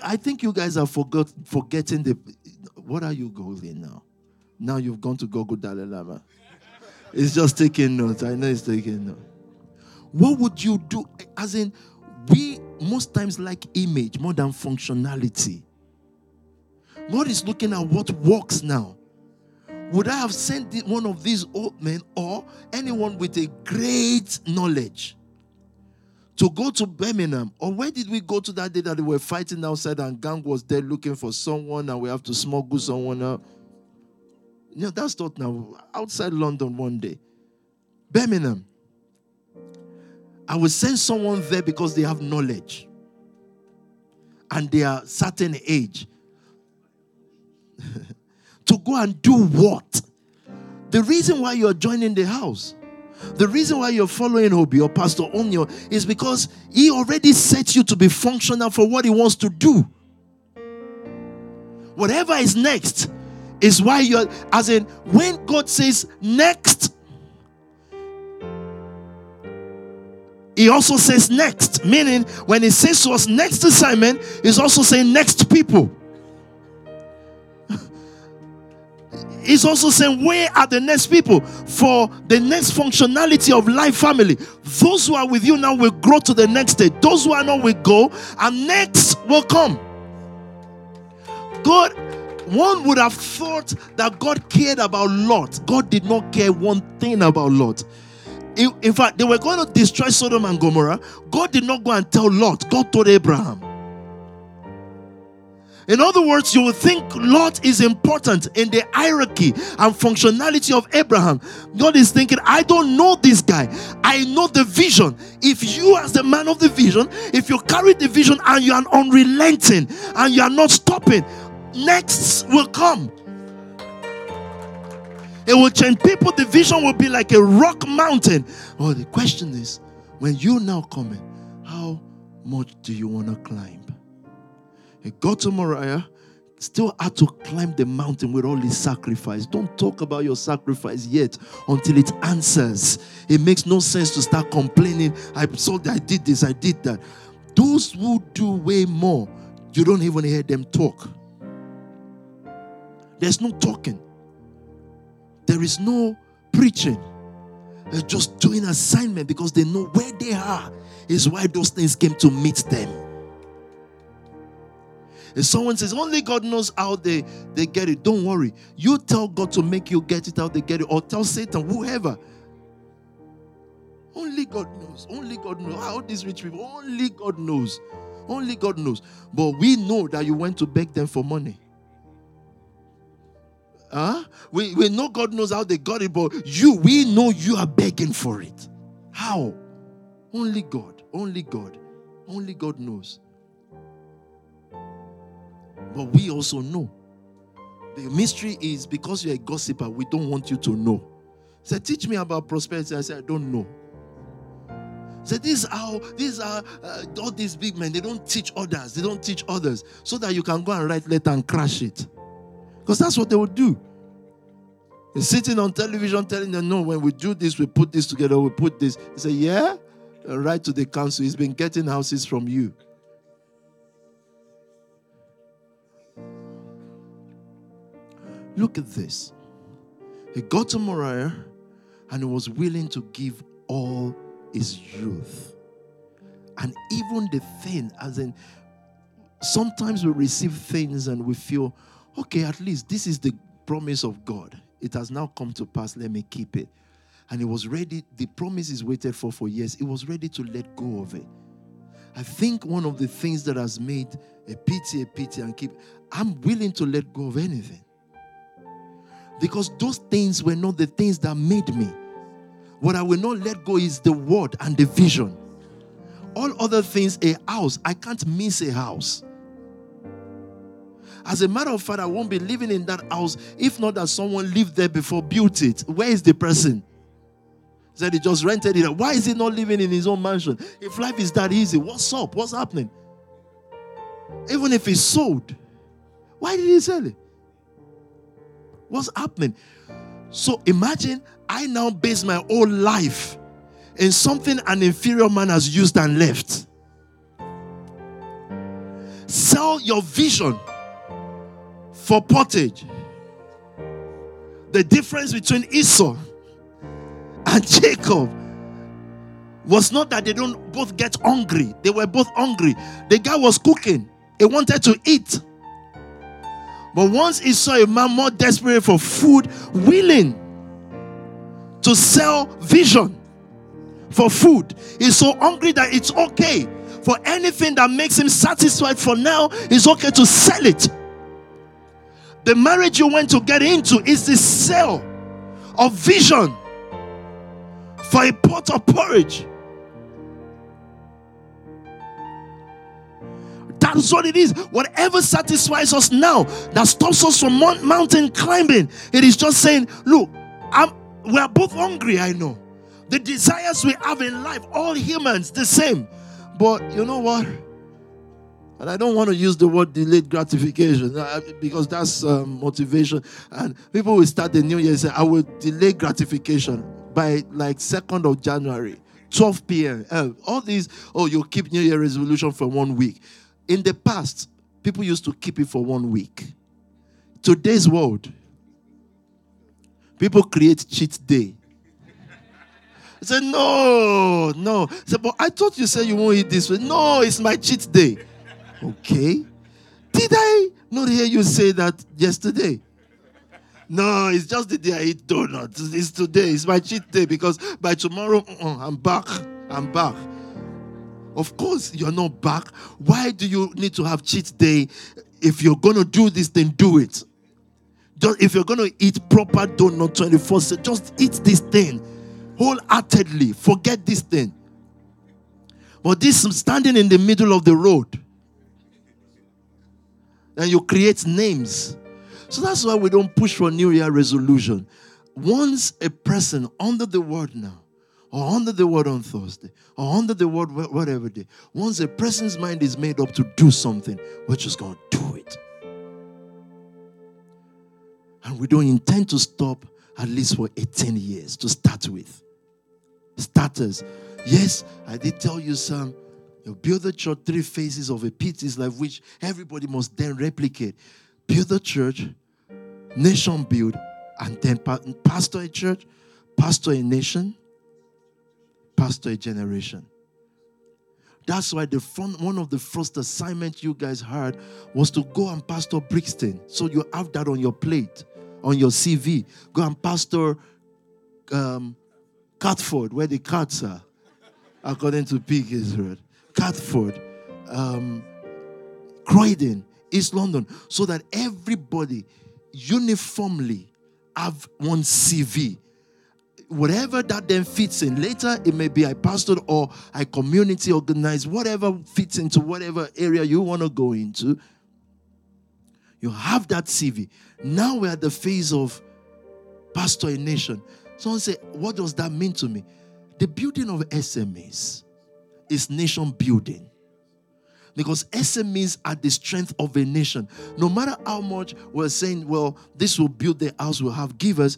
I think you guys are forgetting the... What are you googling now? Now you've gone to Google Dalai Lama. It's just taking notes. I know it's taking notes. What would you do? As in, we most times like image more than functionality. God is looking at what works now. Would I have sent one of these old men or anyone with a great knowledge to go to Birmingham? Or where did we go to that day that they were fighting outside and gang was there looking for someone and we have to smuggle someone out? You know, that's not now. Outside London one day. Birmingham. I will send someone there because they have knowledge. And they are certain age. To go and do what? The reason why you're joining the house, the reason why you're following Obi or Pastor Onyo is because he already set you to be functional for what he wants to do. Whatever is next is why you're, as in, when God says next, He also says next, meaning when he says to us next assignment, he's also saying next people. He's also saying, where are the next people for the next functionality of life family? Those who are with you now will grow to the next day. Those who are not will go, and next will come. God, one would have thought that God cared about Lot. God did not care one thing about Lot. In fact, they were going to destroy Sodom and Gomorrah. God did not go and tell Lot. God told Abraham. In other words, you will think Lot is important in the hierarchy and functionality of Abraham. God is thinking, I don't know this guy. I know the vision. If you as the man of the vision, if you carry the vision and you are unrelenting and you are not stopping, next will come. It will change people. The vision will be like a rock mountain. Well, the question is, when you now come in, how much do you want to climb? He got to Moriah, still had to climb the mountain with all his sacrifice. Don't talk about your sacrifice yet until it answers. It makes no sense to start complaining. I saw that I did this, I did that. Those who do way more, you don't even hear them talk. There's no talking. There is no preaching. They're just doing assignment because they know where they are is why those things came to meet them. If someone says, only God knows how they get it, don't worry. You tell God to make you get it how they get it, or tell Satan, whoever. Only God knows. Only God knows. All these rich people, only God knows. Only God knows. But we know that you went to beg them for money. Huh? We know God knows how they got it, but we know you are begging for it. How? Only God. Only God. Only God knows. But we also know. The mystery is because you're a gossiper, we don't want you to know. Say, teach me about prosperity. I said, I don't know. Say, these are all these big men. They don't teach others. They don't teach others so that you can go and write letter and crash it. Because that's what they would do. They're sitting on television telling them, no, when we do this, we put this together, we put this. They say, yeah? Write to the council. He's been getting houses from you. Look at this. He got to Moriah and he was willing to give all his youth. And even the thing, as in, sometimes we receive things and we feel, okay, at least this is the promise of God. It has now come to pass, let me keep it. And he was ready, the promise is waited for years. He was ready to let go of it. I think one of the things that has made a pity and keep, I'm willing to let go of anything. Because those things were not the things that made me. What I will not let go is the word and the vision. All other things, a house. I can't miss a house. As a matter of fact, I won't be living in that house if not that someone lived there before, built it. Where is the person? He said he just rented it. Why is he not living in his own mansion? If life is that easy, what's up? What's happening? Even if it's sold, why did he sell it? What's happening? So imagine I now base my whole life in something an inferior man has used and left. Sell your vision for pottage. The difference between Esau and Jacob was not that they don't both get hungry. They were both hungry. The guy was cooking. He wanted to eat. But once he saw a man more desperate for food, willing to sell vision for food, he's so hungry that it's okay for anything that makes him satisfied for now, it's okay to sell it. The marriage you went to get into is the sale of vision for a pot of porridge. That's what it is. Whatever satisfies us now that stops us from mountain climbing, it is just saying, look, we are both hungry, I know. The desires we have in life, all humans, the same. But you know what? And I don't want to use the word delayed gratification because that's motivation. And people will start the new year and say, I will delay gratification by like 2nd of January. 12 p.m. All these, you'll keep New Year resolution for 1 week. In the past, people used to keep it for 1 week. Today's world, people create cheat day. I said, no. I said, but I thought you said you won't eat this way. No, it's my cheat day. Okay. Did I not hear you say that yesterday? No, it's just the day I eat donuts. It's today. It's my cheat day because by tomorrow, I'm back. Of course, you're not back. Why do you need to have cheat day? If you're going to do this, then do it. Just, if you're going to eat proper donut 24/7, just eat this thing wholeheartedly. Forget this thing. But this standing in the middle of the road, and you create names. So that's why we don't push for New Year resolution. Once a person under the word now, or under the word on Thursday, or under the word whatever day, once a person's mind is made up to do something, we're just going to do it. And we don't intend to stop at least for 18 years to start with. Starters. Yes, I did tell you some. You build the church, three phases of a pity's life, which everybody must then replicate. Build a church, nation build, and then pastor a church, pastor a nation, pastor a generation. That's why one of the first assignments you guys had was to go and pastor Brixton. So you have that on your plate, on your CV. Go and pastor Catford, where the cats are, according to Pig Israel. Catford, Croydon, East London, so that everybody uniformly have one CV. Whatever that then fits in. Later, it may be I pastored or I community organized, whatever fits into whatever area you want to go into. You have that CV. Now we're at the phase of pastor a nation. Someone say, what does that mean to me? The building of SMEs is nation building. Because SMEs are the strength of a nation. No matter how much we're saying, well, this will build the house, we'll have givers,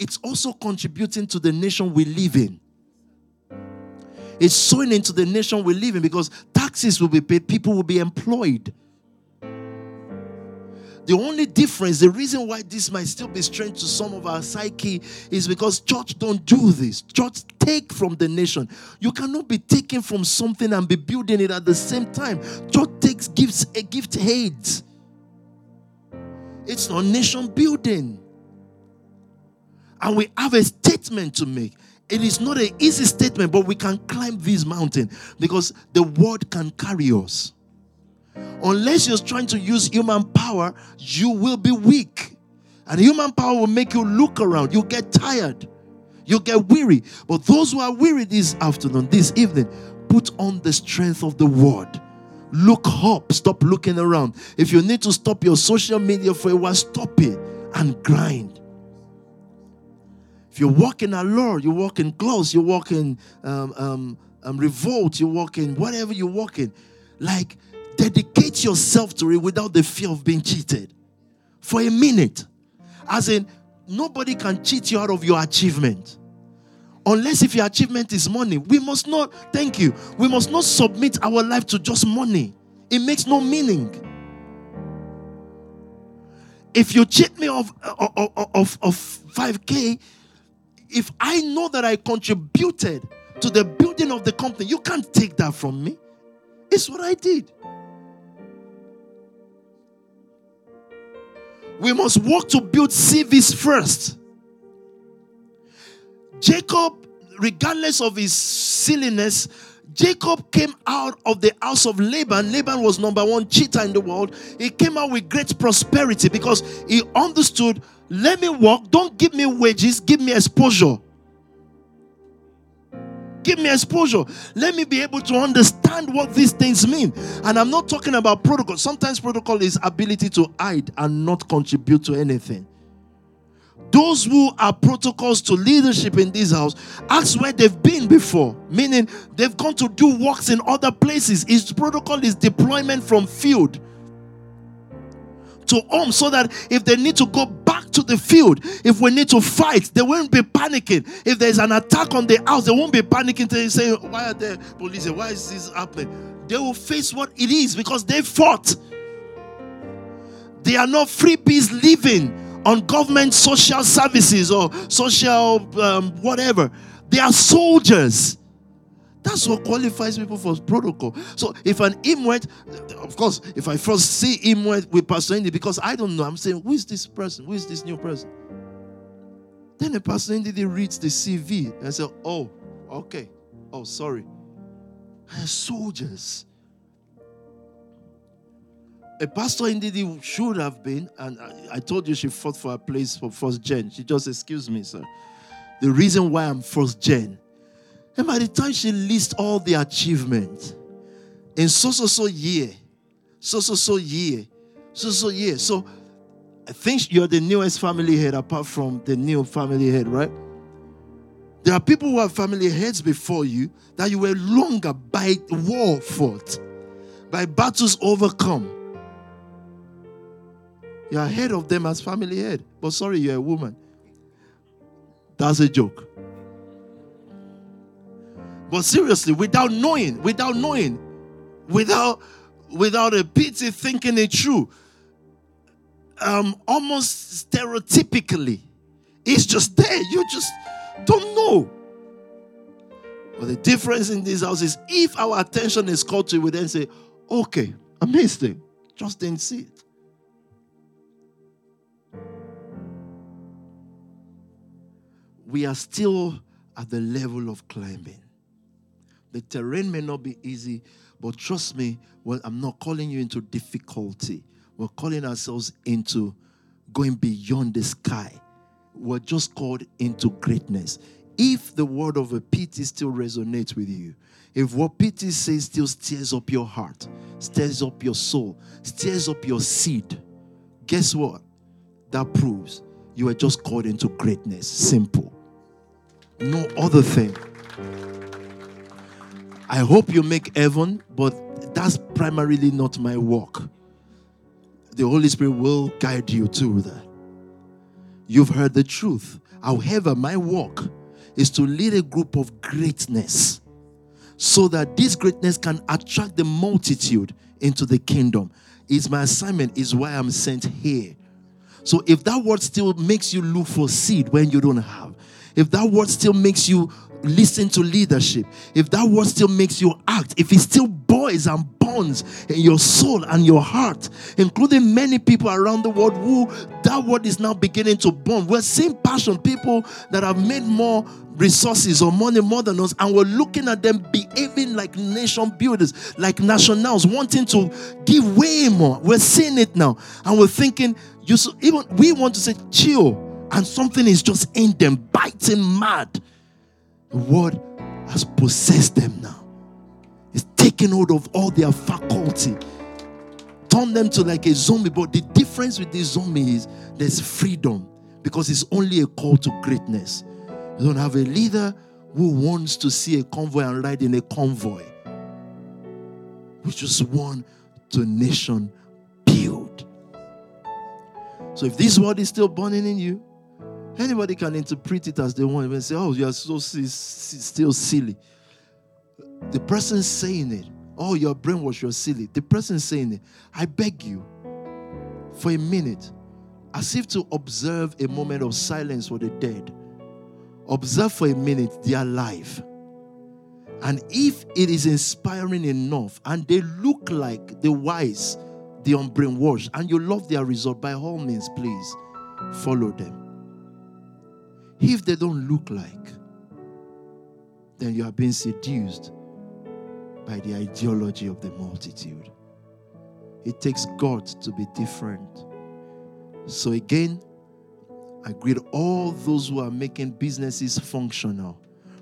it's also contributing to the nation we live in. It's sowing into the nation we live in because taxes will be paid, people will be employed. The only difference, the reason why this might still be strange to some of our psyche is because church don't do this. Church take from the nation. You cannot be taking from something and be building it at the same time. Church takes gifts, a gift aids. It's not nation building. And we have a statement to make. It is not an easy statement, but we can climb this mountain because the word can carry us. Unless you're trying to use human power, you will be weak. And human power will make you look around. You get tired. You get weary. But those who are weary this afternoon, this evening, put on the strength of the word. Look up. Stop looking around. If you need to stop your social media for a while, stop it and grind. If you walk in allure, you walk in gloss, you walk in revolt, you walk in whatever you walk in, like dedicate yourself to it without the fear of being cheated for a minute. As in, nobody can cheat you out of your achievement. Unless if your achievement is money. We must not submit our life to just money. It makes no meaning. If you cheat me of 5K, if I know that I contributed to the building of the company, you can't take that from me. It's what I did. We must work to build CVs first. Jacob, regardless of his silliness, Jacob came out of the house of Laban. Laban was number one cheater in the world. He came out with great prosperity because he understood, let me work, don't give me wages, give me exposure. Give me exposure. Let me be able to understand what these things mean. And I'm not talking about protocol. Sometimes protocol is ability to hide and not contribute to anything. Those who are protocols to leadership in this house, ask where they've been before. Meaning they've gone to do works in other places. Its protocol is deployment from field to home so that if they need to go back to the field. If we need to fight, they won't be panicking. If there's an attack on the house, they won't be panicking. They say, why are there police? Why is this happening? They will face what it is because they fought. They are not freebies living on government social services or social whatever. They are soldiers. That's what qualifies people for protocol. So if an immigrant, of course, if I first see immigrant with Pastor Indy, because I don't know, I'm saying, who is this person? Who is this new person? Then the Pastor Indy reads the CV and says, oh, okay. Oh, sorry. They're soldiers. A pastor indeed should have been, and I told you she fought for a place for first gen. She just, excuse me, sir. The reason why I'm first gen. And by the time she lists all the achievements, in so-so year. So I think you're the newest family head apart from the new family head, right? There are people who have family heads before you that you were longer by war fought, by battles overcome. You are head of them as family head. But sorry, you're a woman. That's a joke. But seriously, without knowing, without a pity thinking it through, almost stereotypically, it's just there. You just don't know. But the difference in this house is if our attention is called to it, we then say, okay, amazing. Just didn't see it. We are still at the level of climbing. The terrain may not be easy, but trust me, well, I'm not calling you into difficulty. We're calling ourselves into going beyond the sky. We're just called into greatness. If the word of a PT still resonates with you, if what PT says still stirs up your heart, stirs up your soul, stirs up your seed, guess what? That proves you are just called into greatness. Simple. No other thing. I hope you make heaven, but that's primarily not my work. The Holy Spirit will guide you to that. You've heard the truth. However, my work is to lead a group of greatness so that this greatness can attract the multitude into the kingdom. It's my assignment. It's why I'm sent here. So if that word still makes you look for seed when you don't have, if that word still makes you listen to leadership, if that word still makes you act, if it still boils and bonds in your soul and your heart, including many people around the world who that word is now beginning to bond. We're seeing passion, people that have made more resources or money more than us, and we're looking at them behaving like nation builders, like nationals, wanting to give way more. We're seeing it now, and we're thinking, even we want to say chill, and something is just in them, biting mad. The word has possessed them now. It's taken hold of all their faculty, turned them to like a zombie. But the difference with this zombie is there's freedom, because it's only a call to greatness. You don't have a leader who wants to see a convoy and ride in a convoy. We just want to nation build. So if this word is still burning in you, anybody can interpret it as they want and say, oh, you are so still silly. The person saying it, oh, your brainwash, you're silly. The person saying it, I beg you for a minute, as if to observe a moment of silence for the dead. Observe for a minute their life. And if it is inspiring enough and they look like the wise, the unbrainwashed, and you love their result, by all means, please follow them. If they don't look like, then you are being seduced by the ideology of the multitude. It takes God to be different. So again, I greet all those who are making businesses functional,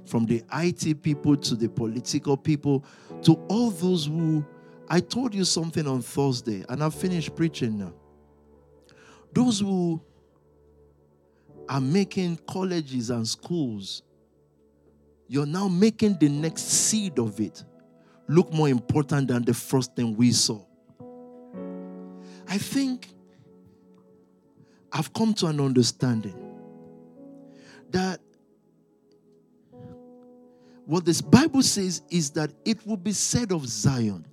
from the IT people to the political people, to all those who, I told you something on Thursday, and I've finished preaching now. Those who are making colleges and schools, you're now making the next seed of it look more important than the first thing we saw. I think I've come to an understanding that what this Bible says is that it will be said of Zion,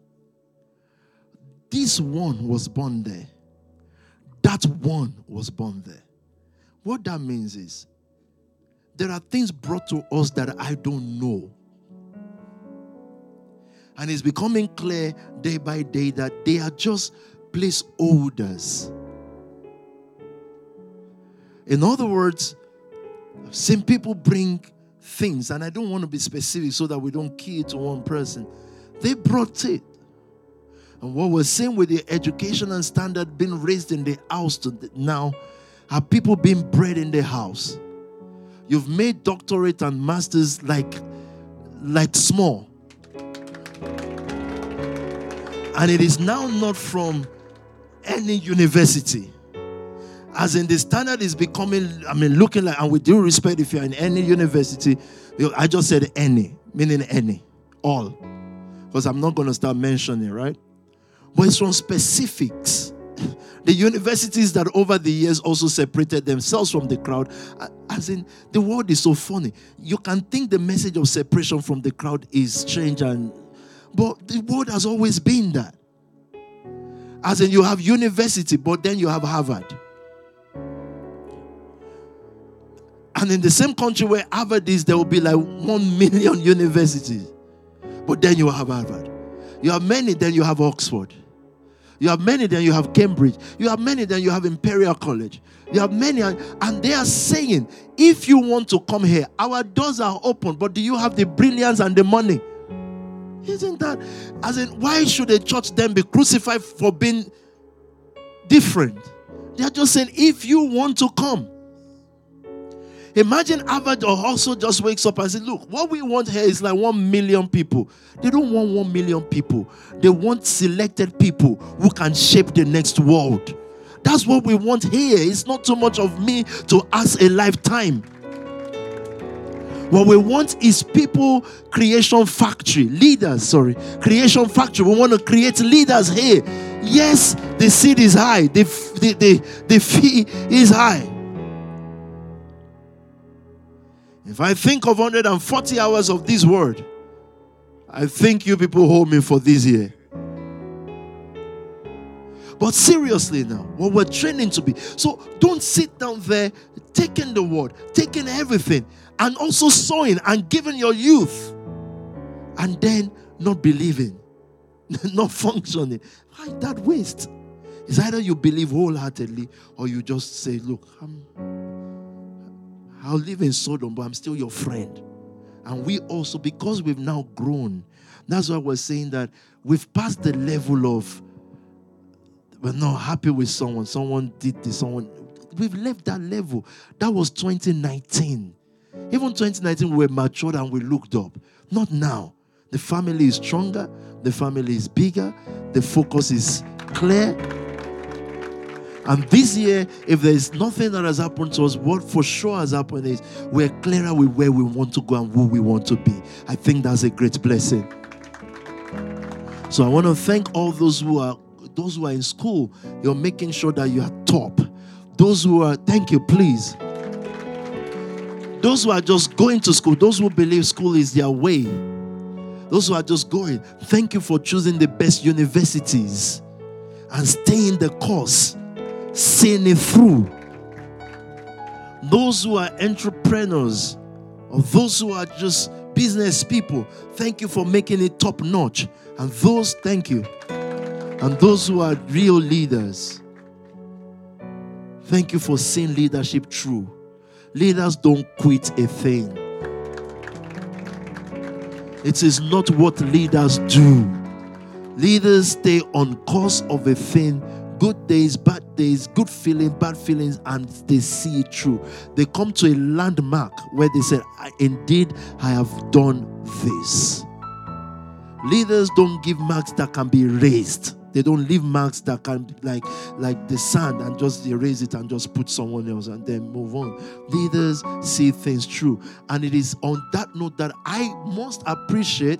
this one was born there. That one was born there. What that means is there are things brought to us that I don't know. And it's becoming clear day by day that they are just placeholders. In other words, I've seen people bring things, and I don't want to be specific so that we don't key it to one person. They brought it. And what we're seeing with the educational standard being raised in the house now are people being bred in the house. You've made doctorate and masters like small. And it is now not from any university. As in, the standard is becoming, looking like, and with due respect, if you're in any university, I just said any, meaning any, all. Because I'm not going to start mentioning, right? But it's from specifics. The universities that over the years also separated themselves from the crowd. As in, the world is so funny. You can think the message of separation from the crowd is strange and... But the world has always been that. As in, you have university, but then you have Harvard. And in the same country where Harvard is, there will be like 1 million universities. But then you have Harvard. You have many, then you have Oxford. You have many, then you have Cambridge. You have many, then you have Imperial College. You have many, and they are saying, if you want to come here, our doors are open, but do you have the brilliance and the money? Isn't that, as in, why should a church then be crucified for being different? They are just saying, if you want to come. Imagine Harvard or also just wakes up and says, look, what we want here is like 1 million people. They don't want 1 million people. They want selected people who can shape the next world. That's what we want here. It's not too much of me to ask a lifetime. What we want is people, creation factory. We want to create leaders here. Yes, the seed is high. The fee is high. If I think of 140 hours of this word, I think you people hold me for this year. But seriously now, what we're training to be. So don't sit down there taking the word, taking everything, and also sowing and giving your youth, and then not believing, not functioning. Like that waste. It's either you believe wholeheartedly or you just say, look, I'll live in Sodom, but I'm still your friend. And we also, because we've now grown, that's why we're saying that we've passed the level of we're not happy with someone. Someone did this. We've left that level. That was 2019. Even 2019, we were matured and we looked up. Not now. The family is stronger. The family is bigger. The focus is clear. And this year, if there's nothing that has happened to us, what for sure has happened is we're clearer with where we want to go and who we want to be. I think that's a great blessing. So I want to thank all those who are in school. You're making sure that you are top. Those who are, thank you, please. Those who are just going to school, those who believe school is their way. Those who are just going, thank you for choosing the best universities and staying the course. Seeing it through. Those who are entrepreneurs or those who are just business people, thank you for making it top notch. And those, thank you. And those who are real leaders, thank you for seeing leadership through. Leaders don't quit a thing. It is not what leaders do. Leaders stay on course of a thing. Good days, good feelings, bad feelings, and they see it through. They come to a landmark where they say, indeed, I have done this. Leaders don't give marks that can be erased. They don't leave marks that can, like the sand, and just erase it and just put someone else and then move on. Leaders see things through. And it is on that note that I must appreciate,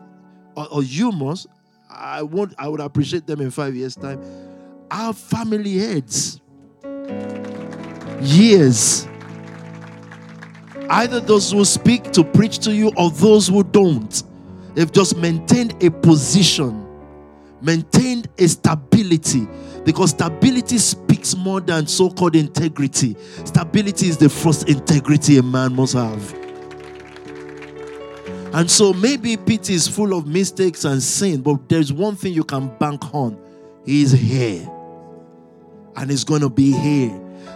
or you must, I would appreciate them in 5 years' time, our family heads. years. Either those who speak to preach to you or those who don't, they've just maintained a position, maintained a stability, because stability speaks more than so-called integrity. Stability is the first integrity a man must have. And so maybe Pete is full of mistakes and sin, but there's one thing you can bank on. He is here. And he's going to be here.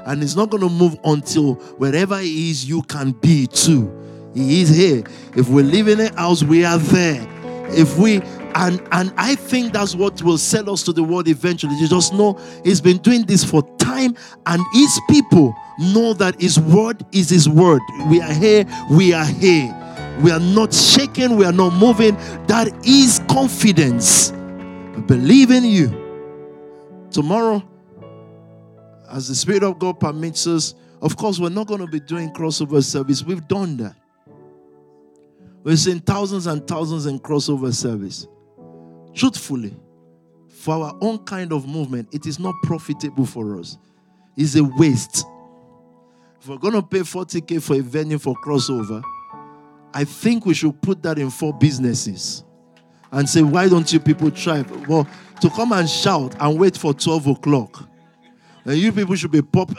And he's not going to move until wherever he is, you can be too. He is here. If we live in a house, we are there. If we... And I think that's what will sell us to the world eventually. You just know he's been doing this for time, and his people know that his word is his word. We are here. We are here. We are not shaken. We are not moving. That is confidence. We believe in you. Tomorrow, as the Spirit of God permits us, of course, we're not going to be doing crossover service. We've done that. We've seen thousands and thousands in crossover service. Truthfully, for our own kind of movement, it is not profitable for us. It's a waste. If we're going to pay 40K for a venue for crossover, I think we should put that in 4 businesses and say, why don't you people try? Well, to come and shout and wait for 12 o'clock. And you people should be popping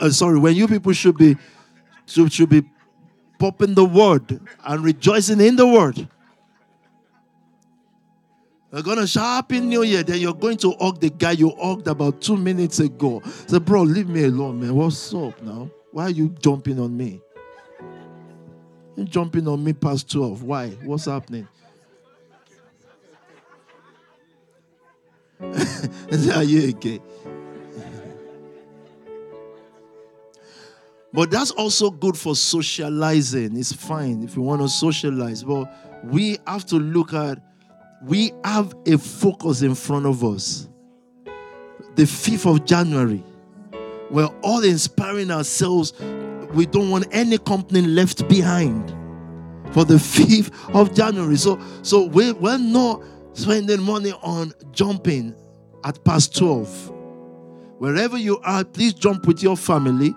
popping the word and rejoicing in the word. We're going to shout Happy New Year. Then you're going to hug the guy you hugged about 2 minutes ago. Say, bro, leave me alone, man. What's up now? Why are you jumping on me? You're jumping on me past 12. Why? What's happening? Are you okay? But that's also good for socializing. It's fine if you want to socialize. But we have to look at, we have a focus in front of us. The 5th of January. We're all inspiring ourselves. We don't want any company left behind for the 5th of January. So we're not spending money on jumping at past 12. Wherever you are, please jump with your family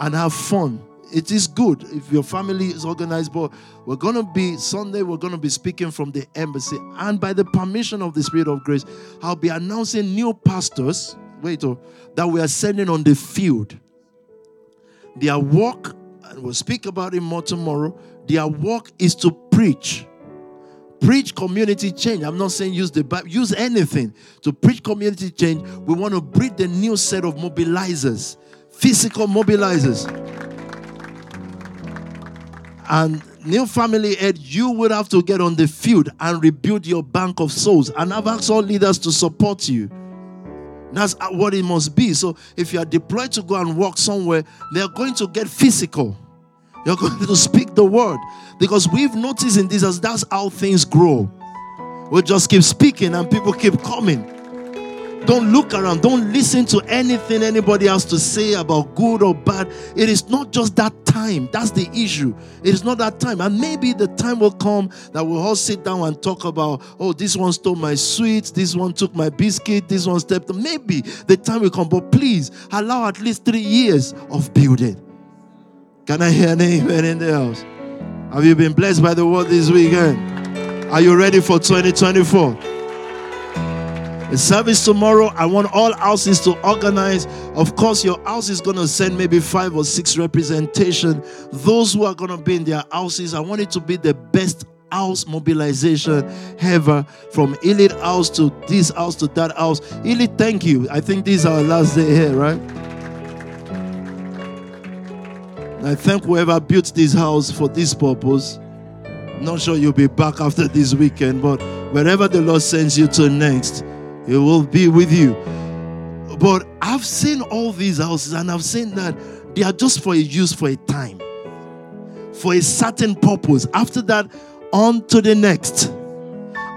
and have fun. It is good if your family is organized, but we're going to be, Sunday, we're going to be speaking from the embassy. And by the permission of the Spirit of Grace, I'll be announcing new pastors, that we are sending on the field. Their work, and we'll speak about it more tomorrow, their work is to preach. Preach community change. I'm not saying use the Bible, use anything. To preach community change, we want to breed a new set of mobilizers. Physical mobilizers. And new family head, you would have to get on the field and rebuild your bank of souls. And I've asked all leaders to support you. That's what it must be. So if you are deployed to go and work somewhere, they're going to get physical. You're going to speak the word. Because we've noticed in this, as that's how things grow. We'll just keep speaking and people keep coming. Don't look around. Don't listen to anything anybody has to say about good or bad. It is not just that time. That's the issue. It is not that time. And maybe the time will come that we'll all sit down and talk about, oh, this one stole my sweets, this one took my biscuit, this one stepped. Maybe the time will come. But please, allow at least 3 years of building. Can I hear an amen in the house? Have you been blessed by the word this weekend? Are you ready for 2024? The service tomorrow, I want all houses to organize. Of course, your house is going to send maybe 5 or 6 representation. Those who are going to be in their houses, I want it to be the best house mobilization ever. From Elite house to this house to that house. Elite, thank you. I think this is our last day here, right? I thank whoever built this house for this purpose. Not sure you'll be back after this weekend, but wherever the Lord sends you to next, it will be with you. But I've seen all these houses, and I've seen that they are just for a use for a time, for a certain purpose. After that, on to the next.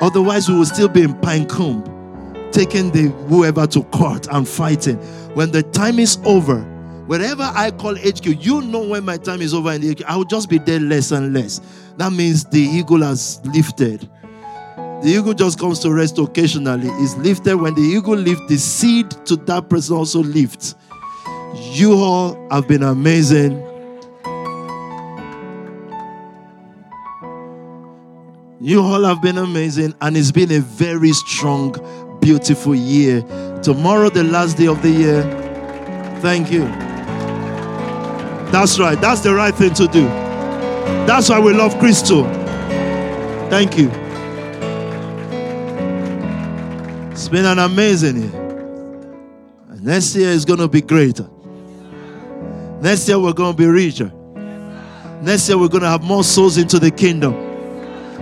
Otherwise, we will still be in Pinecombe, taking the whoever to court and fighting. When the time is over, wherever I call HQ, you know when my time is over in the HQ, I will just be there less and less. That means the eagle has lifted. The eagle just comes to rest occasionally. It's lifted. When the eagle lifts, the seed to that person also lifts. You all have been amazing. You all have been amazing, and it's been a very strong, beautiful year. Tomorrow, the last day of the year. Thank you. That's right. That's the right thing to do. That's why we love Crystal. Thank you. It's been an amazing year. And next year is going to be greater. Next year we're going to be richer. Next year we're going to have more souls into the kingdom.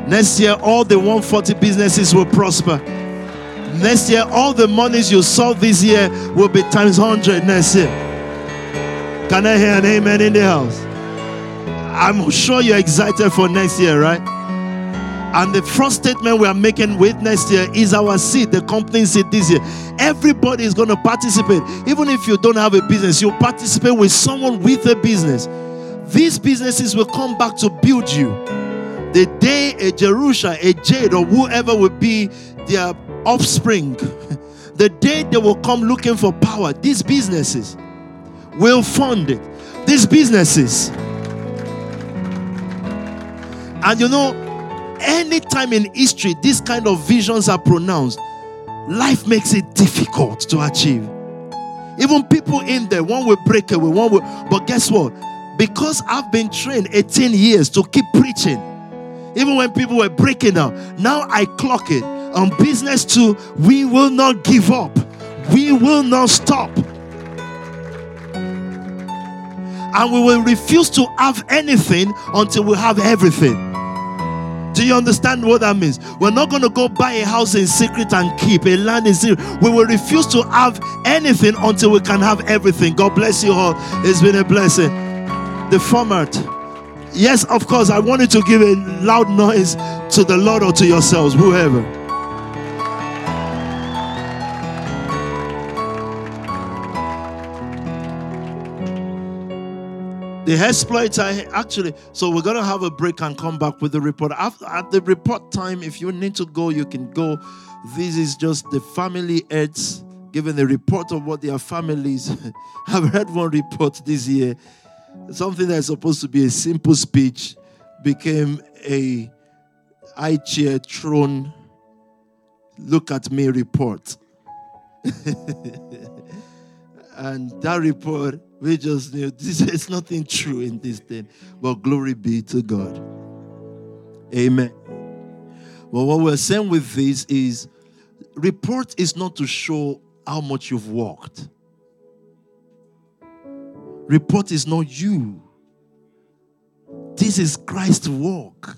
Next year all the 140 businesses will prosper. Next year all the monies you saw this year will be times 100 next year. Can I hear an amen in the house? I'm sure you're excited for next year, right? And the first statement we are making with next year is our seed, the company seed this year. Everybody is going to participate. Even if you don't have a business, you participate with someone with a business. These businesses will come back to build you. The day a Jerusha, a Jade, or whoever will be their offspring, the day they will come looking for power, these businesses will fund it. These businesses. And you know, anytime in history these kind of visions are pronounced, life makes it difficult to achieve. Even people in there, one will break away, one will. But guess what? Because I've been trained 18 years to keep preaching, even when people were breaking out, now I clock it. On business too, we will not give up. We will not stop. And we will refuse to have anything until we have everything. Do you understand what that means? We're not going to go buy a house in secret and keep a land in secret. We will refuse to have anything until we can have everything. God bless you all. It's been a blessing. The format. Yes, of course, I wanted to give a loud noise to the Lord or to yourselves, whoever. The exploits are actually, so we're going to have a break and come back with the report. At the report time, if you need to go, you can go. This is just the family heads giving a report of what their families. I've read one report this year. Something that's supposed to be a simple speech became a I chair throne look at me report. And that report, we just knew this is nothing true in this thing. But glory be to God. Amen. Well, what we're saying with this is, report is not to show how much you've walked. Report is not you. This is Christ's walk.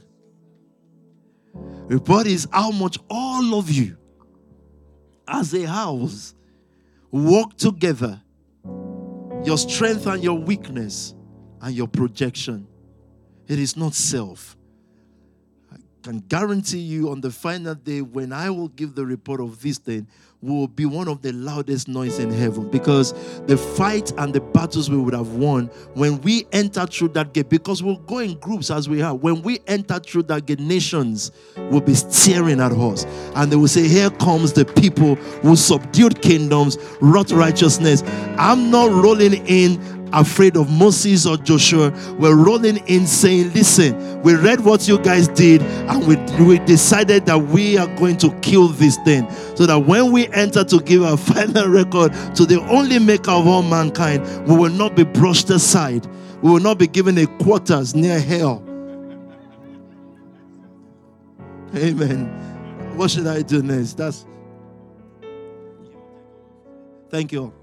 Report is how much all of you, as a house, walk together. Your strength and your weakness and your projection. It is not self. I can guarantee you on the final day when I will give the report of this thing will be one of the loudest noises in heaven, because the fight and the battles we would have won when we enter through that gate, because we'll go in groups as we are. When we enter through that gate, nations will be staring at us and they will say, here comes the people who subdued kingdoms, wrought righteousness. I'm not rolling in afraid of Moses or Joshua. We're rolling in saying, listen, we read what you guys did and we decided that we are going to kill this thing, so that when we enter to give our final record to the only maker of all mankind, we will not be brushed aside. We will not be given a quarters near hell. Amen. What should I do next? Thank you all.